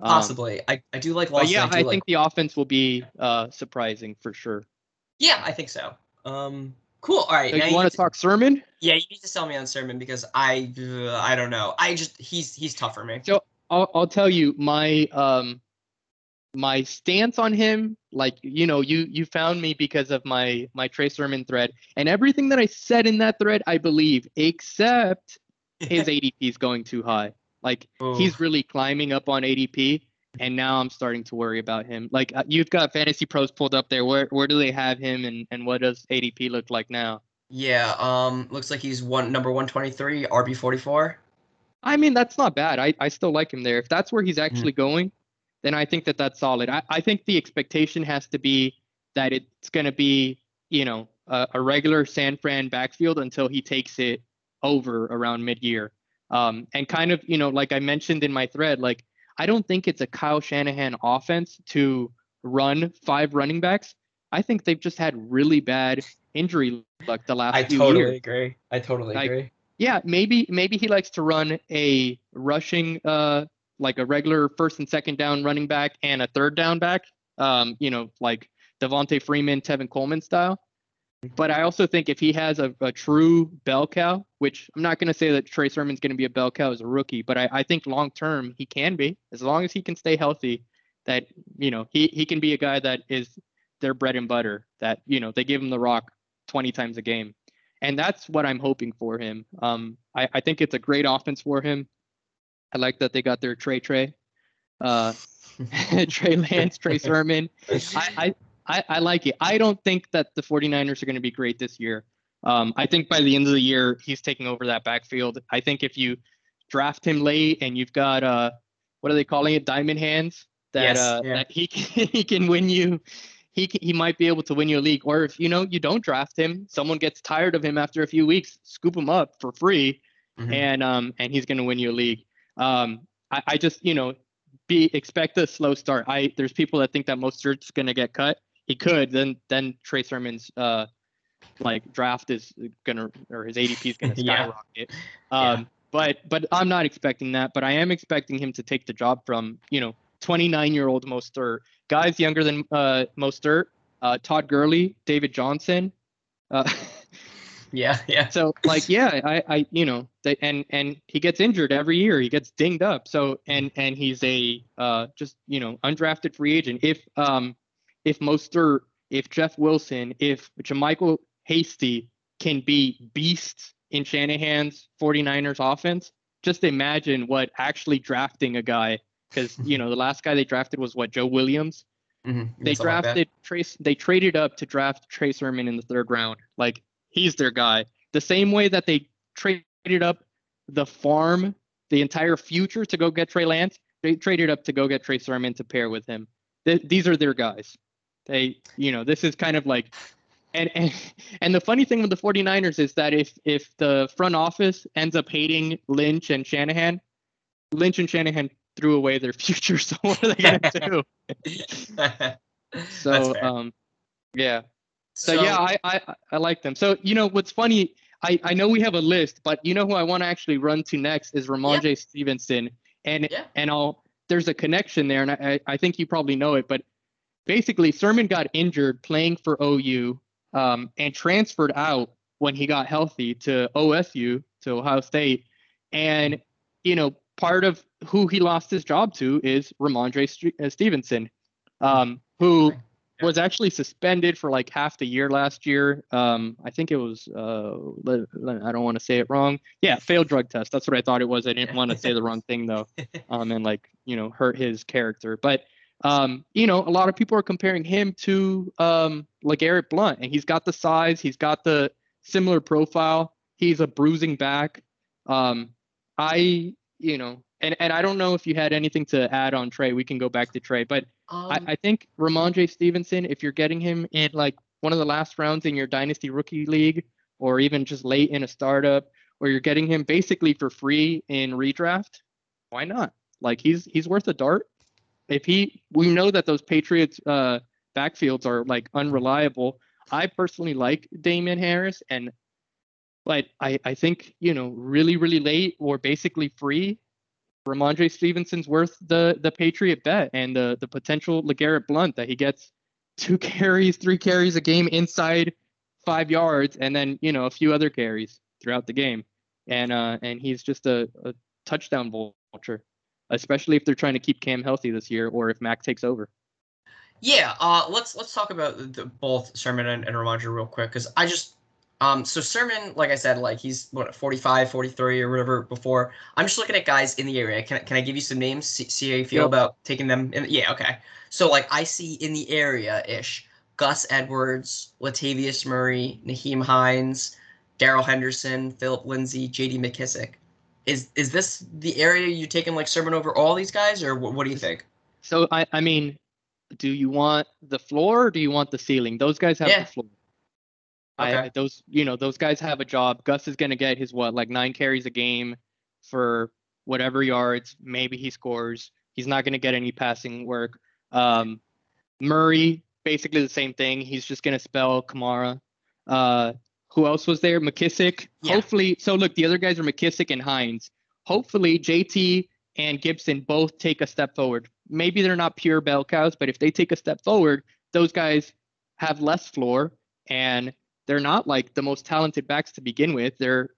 Possibly, I do like Loss. Yeah, I think the offense will be surprising for sure. Yeah, I think so. Cool. All right. So now you want to talk Sermon? Yeah, you need to sell me on Sermon, because I don't know. I just he's tough for me. So I'll tell you my my stance on him. Like, you know, you found me because of my Trey Sermon thread, and everything that I said in that thread, I believe, except his ADP is going too high. Like he's really climbing up on ADP. And now I'm starting to worry about him. Like, you've got Fantasy Pros pulled up there. Where do they have him, and what does ADP look like now? Yeah, looks like he's number 123, RB44. I mean, that's not bad. I still like him there. If that's where he's actually going, then I think that's solid. I think the expectation has to be that it's going to be, you know, a regular San Fran backfield until he takes it over around mid-year. And kind of, you know, like I mentioned in my thread, like, I don't think it's a Kyle Shanahan offense to run 5 running backs. I think they've just had really bad injury luck the last few years. I totally agree. Yeah, maybe he likes to run a rushing, like a regular first and second down running back and a third down back, you know, like Devontae Freeman, Tevin Coleman style. But I also think if he has a true bell cow, which I'm not going to say that Trey Sermon's going to be a bell cow as a rookie, but I think long term he can be, as long as he can stay healthy, that, you know, he can be a guy that is their bread and butter, that, you know, they give him the rock 20 times a game. And that's what I'm hoping for him. I think it's a great offense for him. I like that they got their Trey, Trey Lance, Trey Sermon. I like it. I don't think that the 49ers are going to be great this year. I think by the end of the year, he's taking over that backfield. I think if you draft him late and you've got, what are they calling it? Diamond hands, that he can win you. He might be able to win you a league. Or if, you know, you don't draft him, someone gets tired of him after a few weeks, scoop him up for free. And he's going to win you a league. I just, you know, expect a slow start. There's people that think that Mostert's going to get cut. He could, then Trey Sermon's like draft is gonna, or his ADP is gonna skyrocket. But I'm not expecting that. But I am expecting him to take the job from, you know, 29-year-old Mostert, guys younger than Mostert, Todd Gurley, David Johnson. So like I you know, and he gets injured every year. He gets dinged up. So and he's a just, you know, undrafted free agent. If if Mostert, if Jeff Wilson, if Jermichael Hasty can be beasts in Shanahan's 49ers offense, just imagine what actually drafting a guy, because, you know, the last guy they drafted was what, Joe Williams? Mm-hmm. They drafted they traded up to draft Trey Sermon in the third round. Like, he's their guy. The same way that they traded up the farm, the entire future to go get Trey Lance, they traded up to go get Trey Sermon to pair with him. These are their guys. They, you know, this is kind of like, and the funny thing with the 49ers is that if the front office ends up hating Lynch and Shanahan threw away their future, so what are they gonna do? So yeah. So yeah, I like them. So, you know what's funny, I know we have a list, but you know who I want to actually run to next is Ramon J. Stevenson. And there's a connection there, and I think you probably know it, but basically Sermon got injured playing for OU and transferred out when he got healthy to OSU, to Ohio State. And, you know, part of who he lost his job to is Ramondre Stevenson, who was actually suspended for like half the year last year. I think it was, I don't want to say it wrong. Yeah, failed drug test. That's what I thought it was. I didn't want to say the wrong thing though. And like, you know, hurt his character. But, you know, a lot of people are comparing him to LeGarrette Blount, and he's got the size, he's got the similar profile. He's a bruising back. You know, and I don't know if you had anything to add on Trey. We can go back to Trey, but I think Ramondre Stevenson, if you're getting him in like one of the last rounds in your dynasty rookie league, or even just late in a startup, or you're getting him basically for free in redraft, why not? Like, he's worth a dart. We know that those Patriots backfields are like unreliable. I personally like Damian Harris, but I think, you know, really, really late or basically free, Ramondre Stevenson's worth the Patriot bet and the potential LeGarrette Blount that he gets 2 carries, 3 carries a game inside 5 yards, and then, you know, a few other carries throughout the game. And he's just a touchdown vulture, especially if they're trying to keep Cam healthy this year or if Mac takes over. Yeah, let's talk about both Sermon and Ramondre real quick, because I just... So Sermon, like I said, like he's what 45, 43 or whatever before. I'm just looking at guys in the area. Can I give you some names? See how you feel about taking them? Yeah, okay. So like I see in the area-ish, Gus Edwards, Latavius Murray, Naheem Hines, Darrell Henderson, Philip Lindsay, J.D. McKissick. Is this the area you're taking like Sermon over all these guys, or what do you think? So I mean, do you want the floor or do you want the ceiling? Those guys have the floor. Okay. Those guys have a job. Gus is going to get his, 9 carries a game for whatever yards. Maybe he scores. He's not going to get any passing work. Murray, basically the same thing. He's just going to spell Kamara. Who else was there? McKissick. Yeah. Hopefully. So, look, the other guys are McKissick and Hines. Hopefully, JT and Gibson both take a step forward. Maybe they're not pure bell cows, but if they take a step forward, those guys have less floor, and they're not like the most talented backs to begin with. They're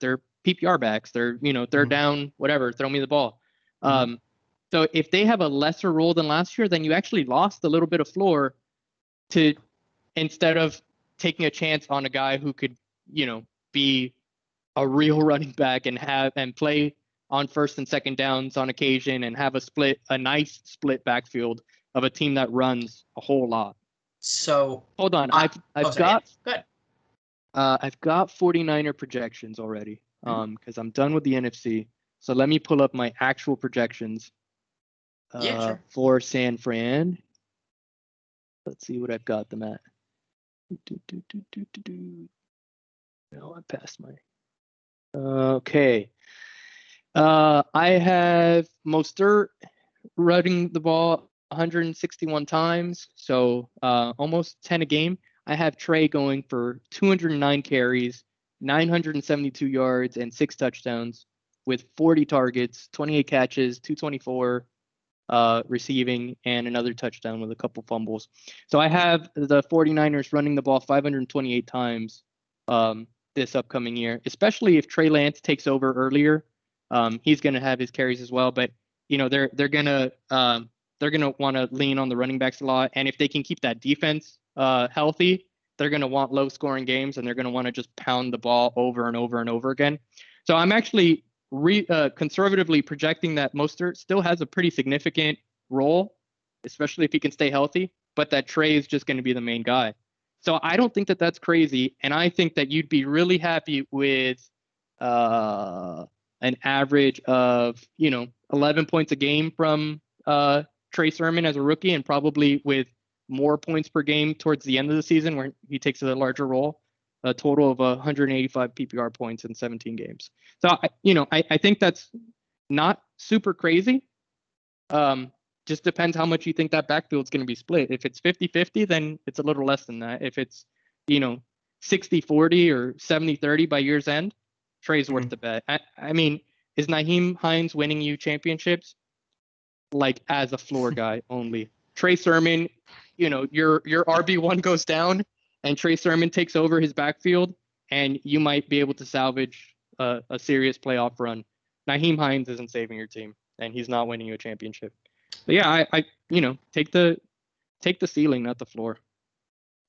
PPR backs. They're, you know, third down, whatever, throw me the ball. So if they have a lesser role than last year, then you actually lost a little bit of floor to, instead of taking a chance on a guy who could, you know, be a real running back and play on first and second downs on occasion and have a nice split backfield of a team that runs a whole lot. So hold on. I've got 49er projections already because I'm done with the NFC. So let me pull up my actual projections for San Fran. Let's see what I've got them at. No, I passed my... Okay. I have Mostert running the ball 161 times, so almost 10 a game. I have Trey going for 209 carries, 972 yards, and 6 touchdowns with 40 targets, 28 catches, 224 receiving, and another touchdown with a couple fumbles. So I have the 49ers running the ball 528 times this upcoming year, especially if Trey Lance takes over earlier. He's going to have his carries as well, but, you know, they're going to they're going to want to lean on the running backs a lot. And if they can keep that defense healthy, they're going to want low scoring games, and they're going to want to just pound the ball over and over and over again. So I'm actually conservatively projecting that Mostert still has a pretty significant role, especially if he can stay healthy, but that Trey is just going to be the main guy. So I don't think that that's crazy. And I think that you'd be really happy with an average of, 11 points a game from Trey Sermon as a rookie, and probably with more points per game towards the end of the season where he takes a larger role, a total of 185 PPR points in 17 games. So, I think that's not super crazy. Just depends how much you think that backfield's going to be split. If it's 50-50, then it's a little less than that. If it's, 60-40 or 70-30 by year's end, Trey's worth the bet. I mean, is Nyheim Hines winning you championships? Like, as a floor guy only. Trey Sermon, your RB1 goes down and Trey Sermon takes over his backfield, and you might be able to salvage a serious playoff run. Nyheim Hines isn't saving your team, and he's not winning you a championship. But yeah, I take the ceiling, not the floor.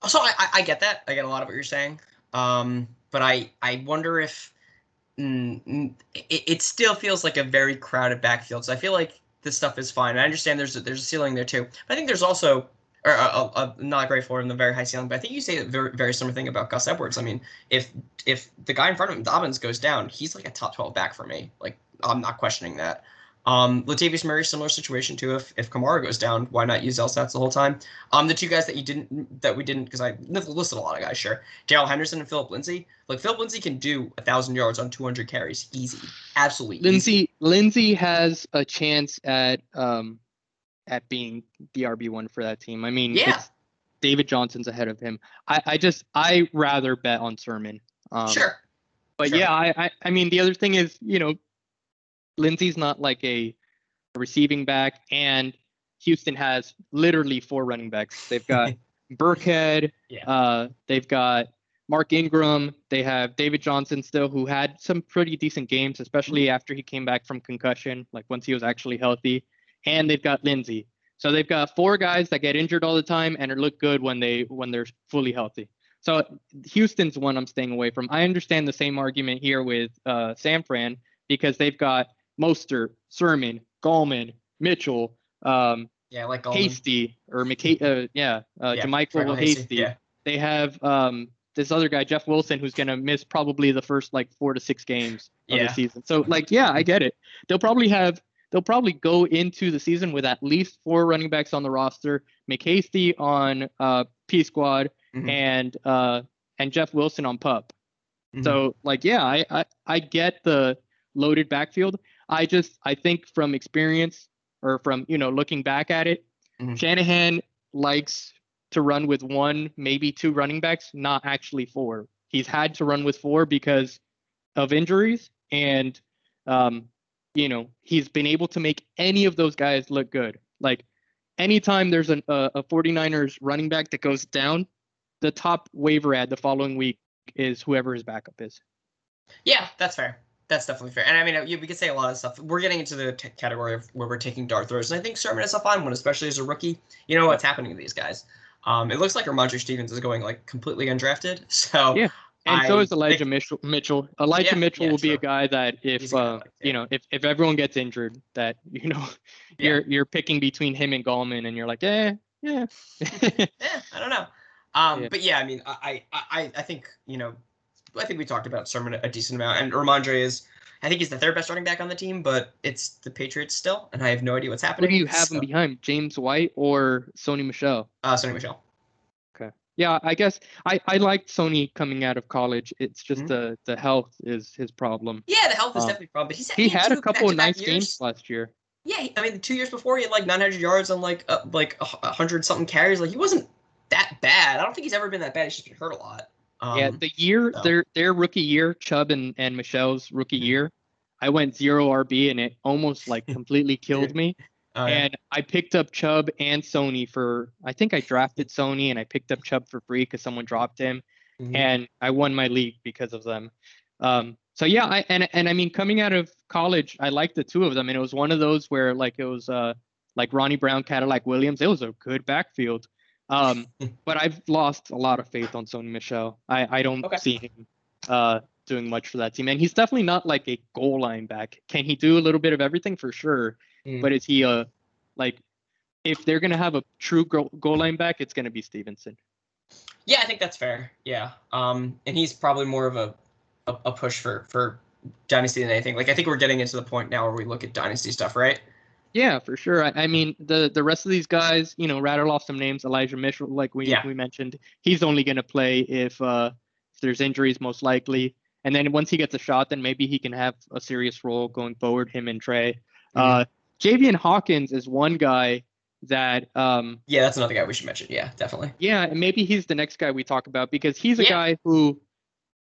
So I get that. I get a lot of what you're saying. But I wonder if it still feels like a very crowded backfield. So I feel like this stuff is fine. I understand there's a ceiling there too. But I think there's also a not great floor and a very high ceiling. But I think you say a very, very similar thing about Gus Edwards. I mean, if the guy in front of him, Dobbins, goes down, he's like a top 12 back for me. Like, I'm not questioning that. Latavius Murray, similar situation too. If Kamara goes down, why not use LSATs the whole time? The two guys that we didn't, because I listed a lot of guys. Sure, Darrell Henderson and Philip Lindsay. Like, Philip Lindsay can do 1,000 yards on 200 carries, easy, absolutely. Lindsay has a chance at being the RB1 for that team. I mean, yeah, David Johnson's ahead of him. I rather bet on Sermon. Sure, but sure. Yeah, I mean, the other thing is, Lindsey's not like a receiving back, and Houston has literally four running backs. They've got Burkhead, they've got Mark Ingram, they have David Johnson still, who had some pretty decent games, especially after he came back from concussion, like once he was actually healthy, and they've got Lindsey. So they've got four guys that get injured all the time and look good when they're fully healthy. So Houston's one I'm staying away from. I understand the same argument here with San Fran, because they've got Mostert, Sermon, Gallman, Mitchell, like Gallman. Hasty, or Jermichael Hasty. Yeah. They have this other guy, Jeff Wilson, who's going to miss probably the first 4 to 6 games of the season. So I get it. They'll probably go into the season with at least four running backs on the roster, McHasty on P Squad, and Jeff Wilson on PUP. Mm-hmm. So I get the loaded backfield. I think from experience, or from looking back at it, Shanahan likes to run with one, maybe two running backs, not actually four. He's had to run with four because of injuries, and he's been able to make any of those guys look good. Like, anytime there's a 49ers running back that goes down, the top waiver ad the following week is whoever his backup is. Yeah, that's fair. That's definitely fair. And I mean, we could say a lot of stuff. We're getting into the category of where we're taking dart throws, and I think Sermon is a fine one, especially as a rookie. You know what's happening to these guys. It looks like Ramondre Stevens is going completely undrafted. So yeah, and so is Elijah Mitchell. Elijah Mitchell will be a guy that if everyone gets injured, that you're picking between him and Gallman, and you're like, I don't know. But yeah, I mean, I think we talked about Sermon a decent amount, and Ramondre is, I think he's the third best running back on the team, but it's the Patriots still, and I have no idea what's happening. What do you have him behind, James White or Sony Michel? Sony Michel. Okay. Yeah, I guess I liked Sony coming out of college. It's just the health is his problem. Yeah, the health is definitely a problem. But he had a couple of nice games last year. Yeah, I mean, the 2 years before he had 900 yards on 100 something carries. He wasn't that bad. I don't think he's ever been that bad. He's just been hurt a lot. The year their rookie year, Chubb and Michelle's rookie year, I went 0 RB, and it almost completely killed me. And I picked up Chubb and Sony I think I drafted Sony and I picked up Chubb for free because someone dropped him, and I won my league because of them. I mean, coming out of college, I liked the two of them, and it was one of those where it was like Ronnie Brown, Cadillac Williams. It was a good backfield. But I've lost a lot of faith on Sony Michel. I don't see him doing much for that team. And he's definitely not like a goal line back. Can he do a little bit of everything? For sure. But is he like, if they're going to have a true goal line back, it's going to be Stevenson. Yeah, I think that's fair. Yeah. And he's probably more of a push for dynasty than anything. Like, I think we're getting into the point now where we look at dynasty stuff, right? Yeah, for sure. I mean, the rest of these guys, you know, rattle off some names. Elijah Mitchell, like we mentioned, he's only going to play if there's injuries, most likely. And then once he gets a shot, then maybe he can have a serious role going forward, him and Trey. Javian Hawkins is one guy that... that's another guy we should mention. Yeah, definitely. Yeah, and maybe he's the next guy we talk about, because he's a guy who,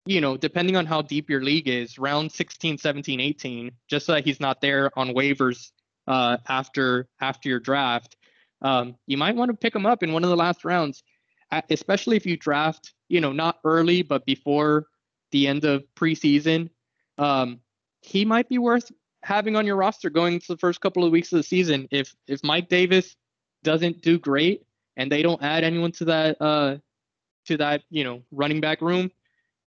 you know, depending on how deep your league is, round 16, 17, 18, just so that he's not there on waivers after your draft, you might want to pick him up in one of the last rounds, especially if you draft, you know, not early, but before the end of preseason. He might be worth having on your roster going into the first couple of weeks of the season. If Mike Davis doesn't do great and they don't add anyone to that, you know, running back room,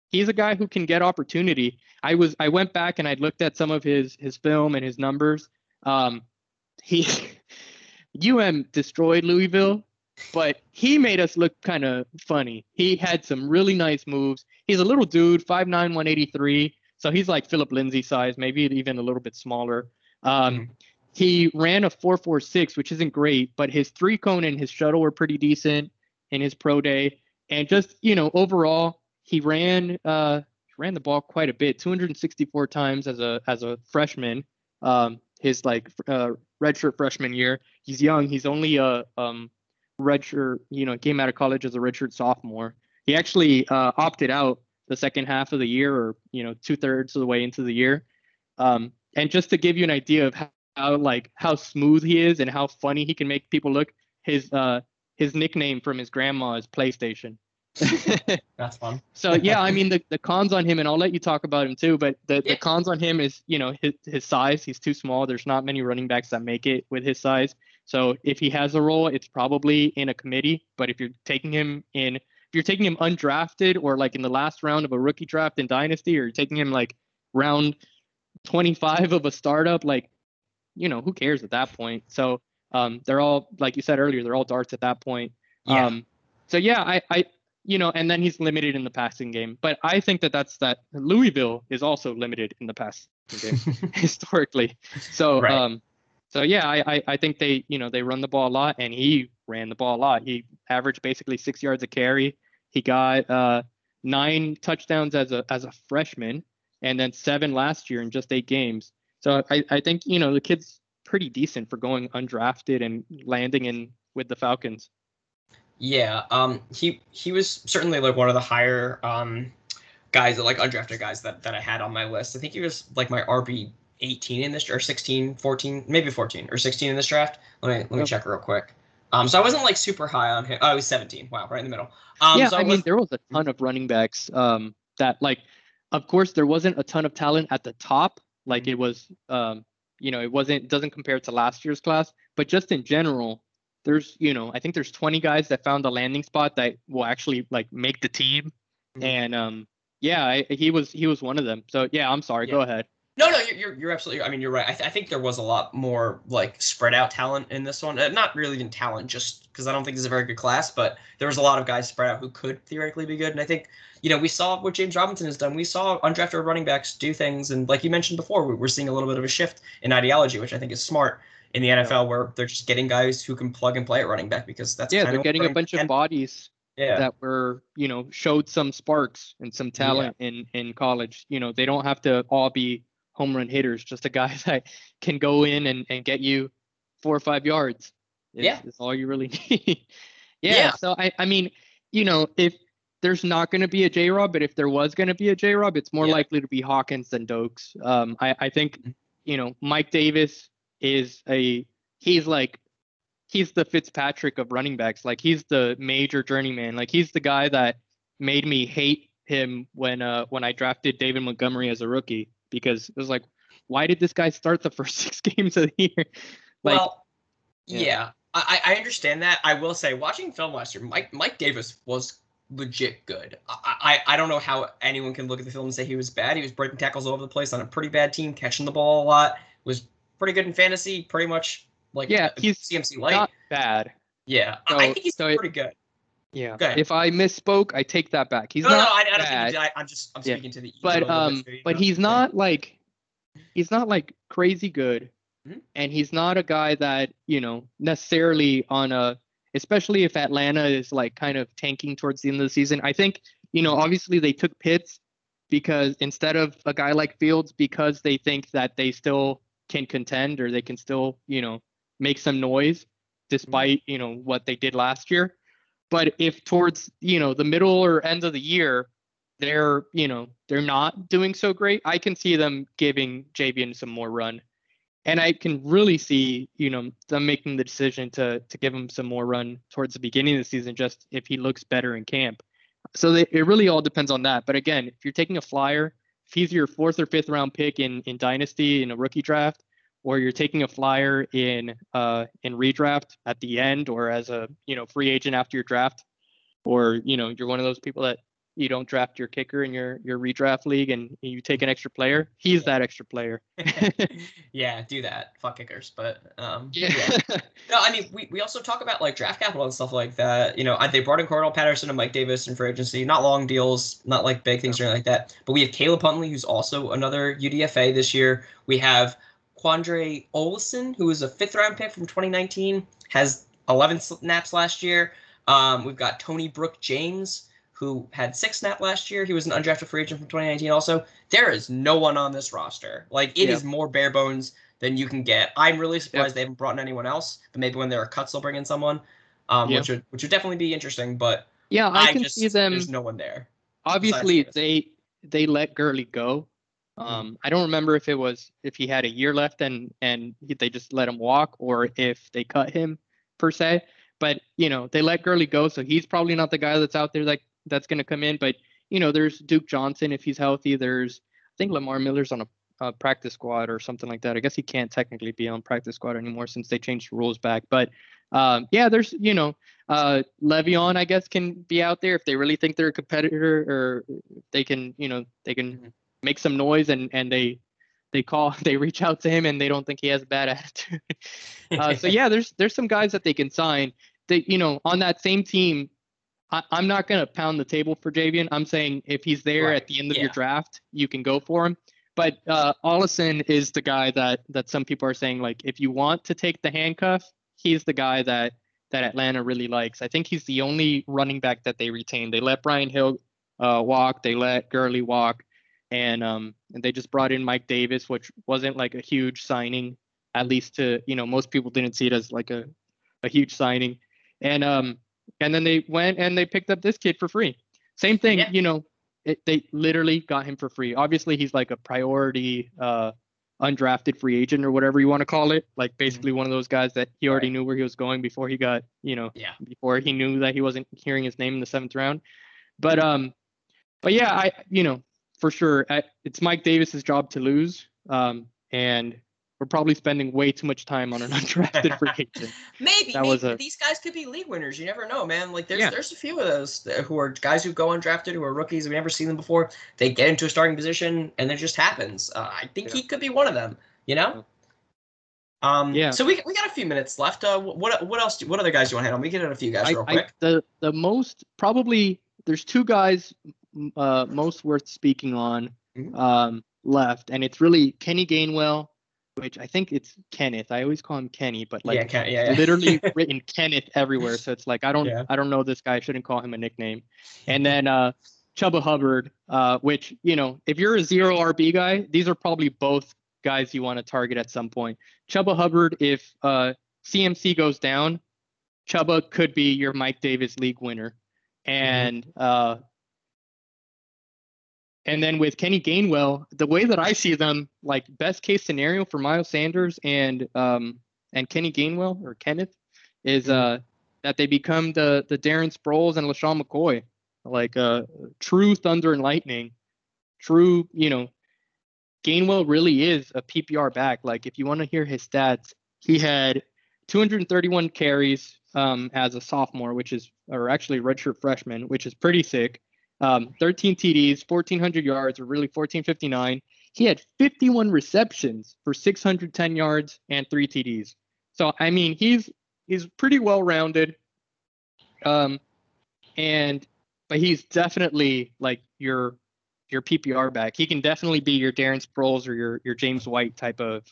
he's a guy who can get opportunity. I went back and I looked at some of his film and his numbers. UM destroyed Louisville, but he made us look kind of funny. He had some really nice moves. He's a little dude, 5'9", 183. So he's like Philip Lindsay size, maybe even a little bit smaller. He ran a 4.46, which isn't great, but his three cone and his shuttle were pretty decent in his pro day. And just, you know, overall, he ran the ball quite a bit, 264 times as a freshman. His redshirt freshman year. He's young. He's only a redshirt, you know, came out of college as a redshirt sophomore. He actually opted out the second half of the year, or, you know, 2/3 of the way into the year. And just to give you an idea of how smooth he is and how funny he can make people look, his nickname from his grandma is PlayStation. That's fun. So yeah, I mean, the cons on him, and I'll let you talk about him too, but the cons on him is, you know, his size. He's too small. There's not many running backs that make it with his size. So if he has a role, it's probably in a committee. But if you're taking him undrafted, or like in the last round of a rookie draft in dynasty, or you're taking him like round 25 of a startup, like, you know, who cares at that point? So they're all, like you said earlier, they're all darts at that point. Yeah. So yeah, I you know, and then he's limited in the passing game. But I think that Louisville is also limited in the passing game historically. So, right. So yeah, I think they, you know, they run the ball a lot, and he ran the ball a lot. He averaged basically 6 yards a carry. He got 9 touchdowns as a freshman, and then 7 last year in just 8 games. So I think, you know, the kid's pretty decent for going undrafted and landing in with the Falcons. Yeah, he was certainly like one of the higher guys, like undrafted guys that I had on my list. I think he was like my RB 18 in this, or 16, 14, maybe 14 or 16 in this draft. Let me check real quick. So I wasn't like super high on him. Oh, he was 17. Wow, right in the middle. I mean, there was a ton of running backs that, like, of course there wasn't a ton of talent at the top. Like it was, you know, doesn't compare to last year's class, but just in general. There's, you know, I think there's 20 guys that found a landing spot that will actually like make the team. Mm-hmm. And he was one of them. So yeah, I'm sorry. Yeah. Go ahead. No, you're absolutely. I mean, you're right. I think there was a lot more like spread out talent in this one. Not really in talent, just because I don't think this is a very good class. But there was a lot of guys spread out who could theoretically be good. And I think, you know, we saw what James Robinson has done. We saw undrafted running backs do things. And like you mentioned before, we're seeing a little bit of a shift in ideology, which I think is smart in the NFL, where they're just getting guys who can plug and play at running back, because that's they're getting a bunch of bodies that were, you know, showed some sparks and some talent in college. You know, they don't have to all be home run hitters, just a guy that can go in and get you 4 or 5 yards is all you really need. So I mean, you know, if there's not going to be a J-Rob, but if there was going to be a J-Rob, it's more likely to be Hawkins than Dokes. I think, you know, Mike Davis is he's the Fitzpatrick of running backs. Like, he's the major journeyman. Like, he's the guy that made me hate him when I drafted David Montgomery as a rookie, because it was like, why did this guy start the first 6 games of the year? Like, well, Yeah, I understand that. I will say, watching film last year, Mike Davis was legit good. I don't know how anyone can look at the film and say he was bad. He was breaking tackles all over the place on a pretty bad team, catching the ball a lot, was pretty good in fantasy, pretty much like he's CMC light. Not bad. Yeah, so, I think he's pretty good. Yeah, go if I misspoke, I take that back. He's not bad. I'm speaking to the ego. But he's not like crazy good. And he's not a guy that, necessarily especially if Atlanta is like kind of tanking towards the end of the season. I think, obviously they took Pitts because instead of a guy like Fields, because they think that they still can contend or they can still, make some noise despite, what they did last year. But if towards, the middle or end of the year, they're, they're not doing so great, I can see them giving Javian some more run. And I can really see, them making the decision to give him some more run towards the beginning of the season, just if he looks better in camp. So it really all depends on that. But again, if you're taking a flyer, if he's your 4th or 5th round pick in Dynasty in a rookie draft, or you're taking a flyer in redraft at the end, or as a free agent after your draft, or you're one of those people that you don't draft your kicker in your redraft league and you take an extra player. He's that extra player. Yeah, do that. Fuck kickers. But yeah. No, I mean, we also talk about like draft capital and stuff like that. They brought in Cordell Patterson and Mike Davis in free agency. Not long deals, not like big things or anything like that. But we have Caleb Huntley, who's also another UDFA this year. We have Quandre Olson, who is a 5th round pick from 2019, has 11 snaps last year. We've got Tony Brook James, who had 6 snaps last year. He was an undrafted free agent from 2019 also. There is no one on this roster. Like, it is more bare bones than you can get. I'm really surprised they haven't brought in anyone else, but maybe when there are cuts, they'll bring in someone, which would definitely be interesting, but yeah, I can see them. There's no one there. Obviously, they let Gurley go. I don't remember if he had a year left and they just let him walk or if they cut him, per se. But, they let Gurley go, so he's probably not the guy that's out there that's going to come in, but there's Duke Johnson if he's healthy. There's I think Lamar Miller's on a practice squad or something like that. I guess he can't technically be on practice squad anymore since they changed the rules back. But there's Le'Veon I guess can be out there if they really think they're a competitor or they can make some noise and they reach out to him and they don't think he has a bad attitude. So yeah, there's some guys that they can sign. That on that same team. I'm not going to pound the table for Javian. I'm saying if he's there at the end of your draft, you can go for him. But Ollison is the guy that some people are saying, like, if you want to take the handcuff, he's the guy that Atlanta really likes. I think he's the only running back that they retained. They let Brian Hill walk. They let Gurley walk. And they just brought in Mike Davis, which wasn't like a huge signing, at least to, most people didn't see it as like a huge signing. And then they went and they picked up this kid for free. Same thing, they literally got him for free. Obviously, he's like a priority undrafted free agent or whatever you want to call it. Like basically one of those guys that he already knew where he was going before he got, before he knew that he wasn't hearing his name in the 7th round. But yeah, I for sure, it's Mike Davis's job to lose. And we're probably spending way too much time on an undrafted free agent. Maybe these guys could be league winners. You never know, man. Like there's a few of those who are guys who go undrafted, who are rookies. We never seen them before. They get into a starting position, and it just happens. I think he could be one of them. So we got a few minutes left. What else? What other guys do you want to hit on? We can hit on a few guys real quick. The most probably there's 2 guys most worth speaking on left, and it's really Kenny Gainwell. Which I think it's Kenneth. I always call him Kenny, but like literally written Kenneth everywhere. So it's like I don't know this guy. I shouldn't call him a nickname. And then Chubba Hubbard, which if you're a 0 RB guy, these are probably both guys you want to target at some point. Chubba Hubbard, if CMC goes down, Chubba could be your Mike Davis league winner. And then with Kenny Gainwell, the way that I see them, like best case scenario for Miles Sanders and Kenny Gainwell or Kenneth is that they become the Darren Sproles and LaShawn McCoy, like true thunder and lightning, true, Gainwell really is a PPR back. Like if you want to hear his stats, he had 231 carries as a sophomore, which is, or actually redshirt freshman, which is pretty sick. 13 TDs, 1,400 yards, or really 1,459. He had 51 receptions for 610 yards and 3 TDs. So, I mean, he's pretty well-rounded. But he's definitely like your PPR back. He can definitely be your Darren Sproles or your James White type of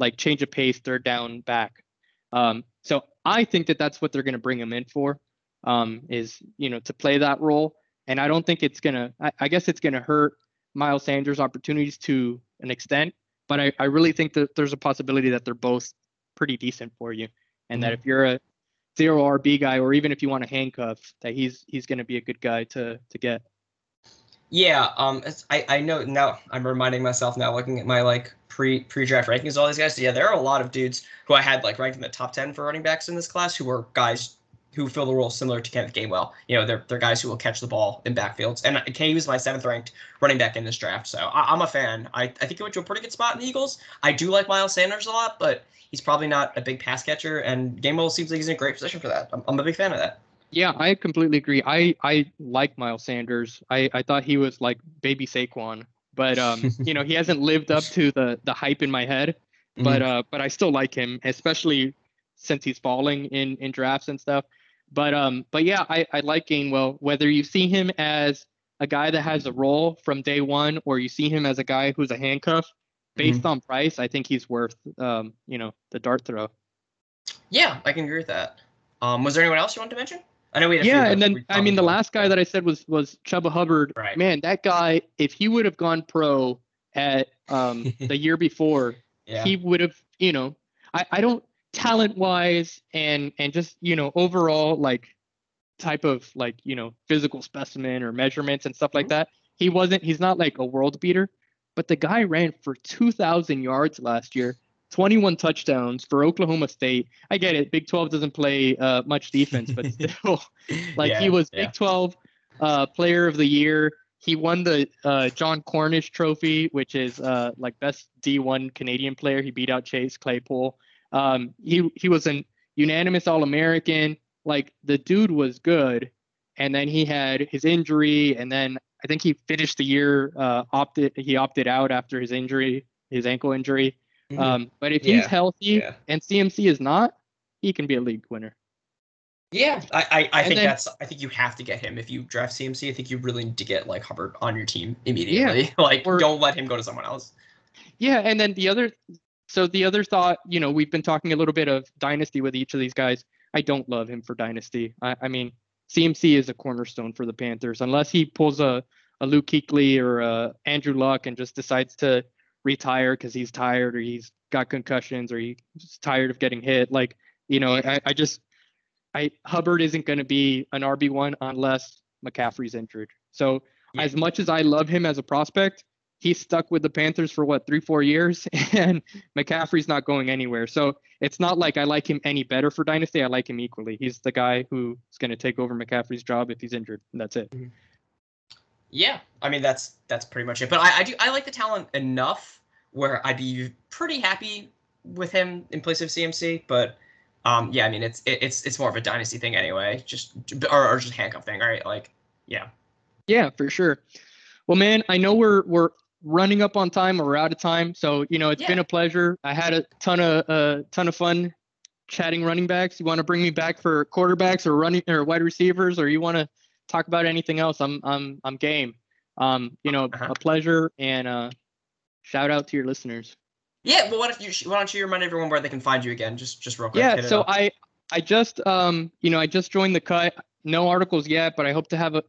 like change of pace, third down back. So I think that that's what they're going to bring him in for, is, you know, to play that role. And I don't think it's going to, I guess it's going to hurt Miles Sanders' opportunities to an extent, but I really think that there's a possibility that they're both pretty decent for you. And that if you're a zero RB guy, or even if you want to handcuff, that he's going to be a good guy to get. Yeah, I know now. I'm reminding myself now, looking at my like pre-draft rankings, all these guys. So yeah, there are a lot of dudes who I had like ranked in the top 10 for running backs in this class, who were guys who fill the role similar to Kenneth Gainwell. You know, they're guys who will catch the ball in backfields. And Kay was my 7th ranked running back in this draft, so I'm a fan. I think he went to a pretty good spot in the Eagles. I do like Miles Sanders a lot, but he's probably not a big pass catcher, and Gainwell seems like he's in a great position for that. I'm a big fan of that. Yeah, I completely agree. I like Miles Sanders. I thought he was like baby Saquon, but you know, he hasn't lived up to the hype in my head. But but I still like him, especially since he's falling in drafts and stuff. But yeah, I like Gainwell. Whether you see him as a guy that has a role from day one, or you see him as a guy who's a handcuff, based on price, I think he's worth you know, the dart throw. Yeah, I can agree with that. Was there anyone else you wanted to mention? I know we had the last guy that I said was Chubba Hubbard. Right. Man, that guy, if he would have gone pro at the year before, he would have, you know, I don't, talent-wise and just, you know, overall, like, type of, like, you know, physical specimen or measurements and stuff like that, he's not, like, a world beater, but the guy ran for 2,000 yards last year, 21 touchdowns for Oklahoma State. I get it. Big 12 doesn't play much defense, but still, like, he was Big 12 Player of the Year. He won the John Cornish Trophy, which is, like, best D1 Canadian player. He beat out Chase Claypool. He was an unanimous All-American. Like, the dude was good. And then he had his injury, and then I think he finished the year, opted out after his injury, his ankle injury. But if he's healthy and CMC is not, he can be a league winner. Yeah, I think I think you have to get him if you draft CMC. I think you really need to get like Hubbard on your team immediately. Yeah, like, don't let him go to someone else. Yeah, and then the other thought, you know, we've been talking a little bit of dynasty with each of these guys. I don't love him for dynasty. I mean, CMC is a cornerstone for the Panthers, unless he pulls a Luke Kuechly or a Andrew Luck and just decides to retire because he's tired, or he's got concussions, or he's tired of getting hit. Like, you know, I Hubbard isn't going to be an RB1 unless McCaffrey's injured. So as much as I love him as a prospect, he's stuck with the Panthers for 3-4 years, and McCaffrey's not going anywhere. So it's not like I like him any better for dynasty. I like him equally. He's the guy who's going to take over McCaffrey's job if he's injured, and that's it. Yeah, I mean, that's pretty much it. But I like the talent enough where I'd be pretty happy with him in place of CMC. But yeah, I mean, it's more of a dynasty thing anyway, or just handcuff thing, right? Like, yeah. Yeah, for sure. Well, man, I know we're running up on time, or we're out of time. So, you know, it's been a pleasure. I had a ton of fun chatting running backs. You want to bring me back for quarterbacks or running or wide receivers, or you want to talk about anything else, I'm game. You know, a pleasure, and shout out to your listeners. Yeah, well, why don't you remind everyone where they can find you again, just real quick. Yeah, so I just you know, I just joined The Cut. No articles yet, but I hope to have a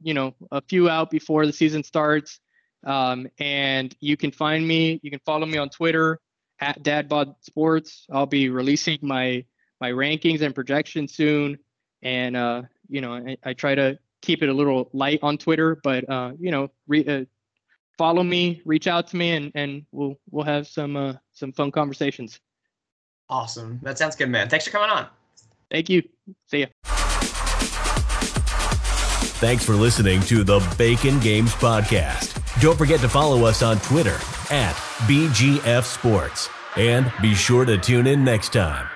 few out before the season starts. And you can follow me on Twitter at DadBodSports. I'll be releasing my rankings and projections soon. And you know, I try to keep it a little light on Twitter, but you know, follow me, reach out to me, and we'll have some fun conversations. Awesome, that sounds good, man. Thanks for coming on. Thank you. See ya. Thanks for listening to the Bacon Games Podcast. Don't forget to follow us on Twitter at BGF Sports, and be sure to tune in next time.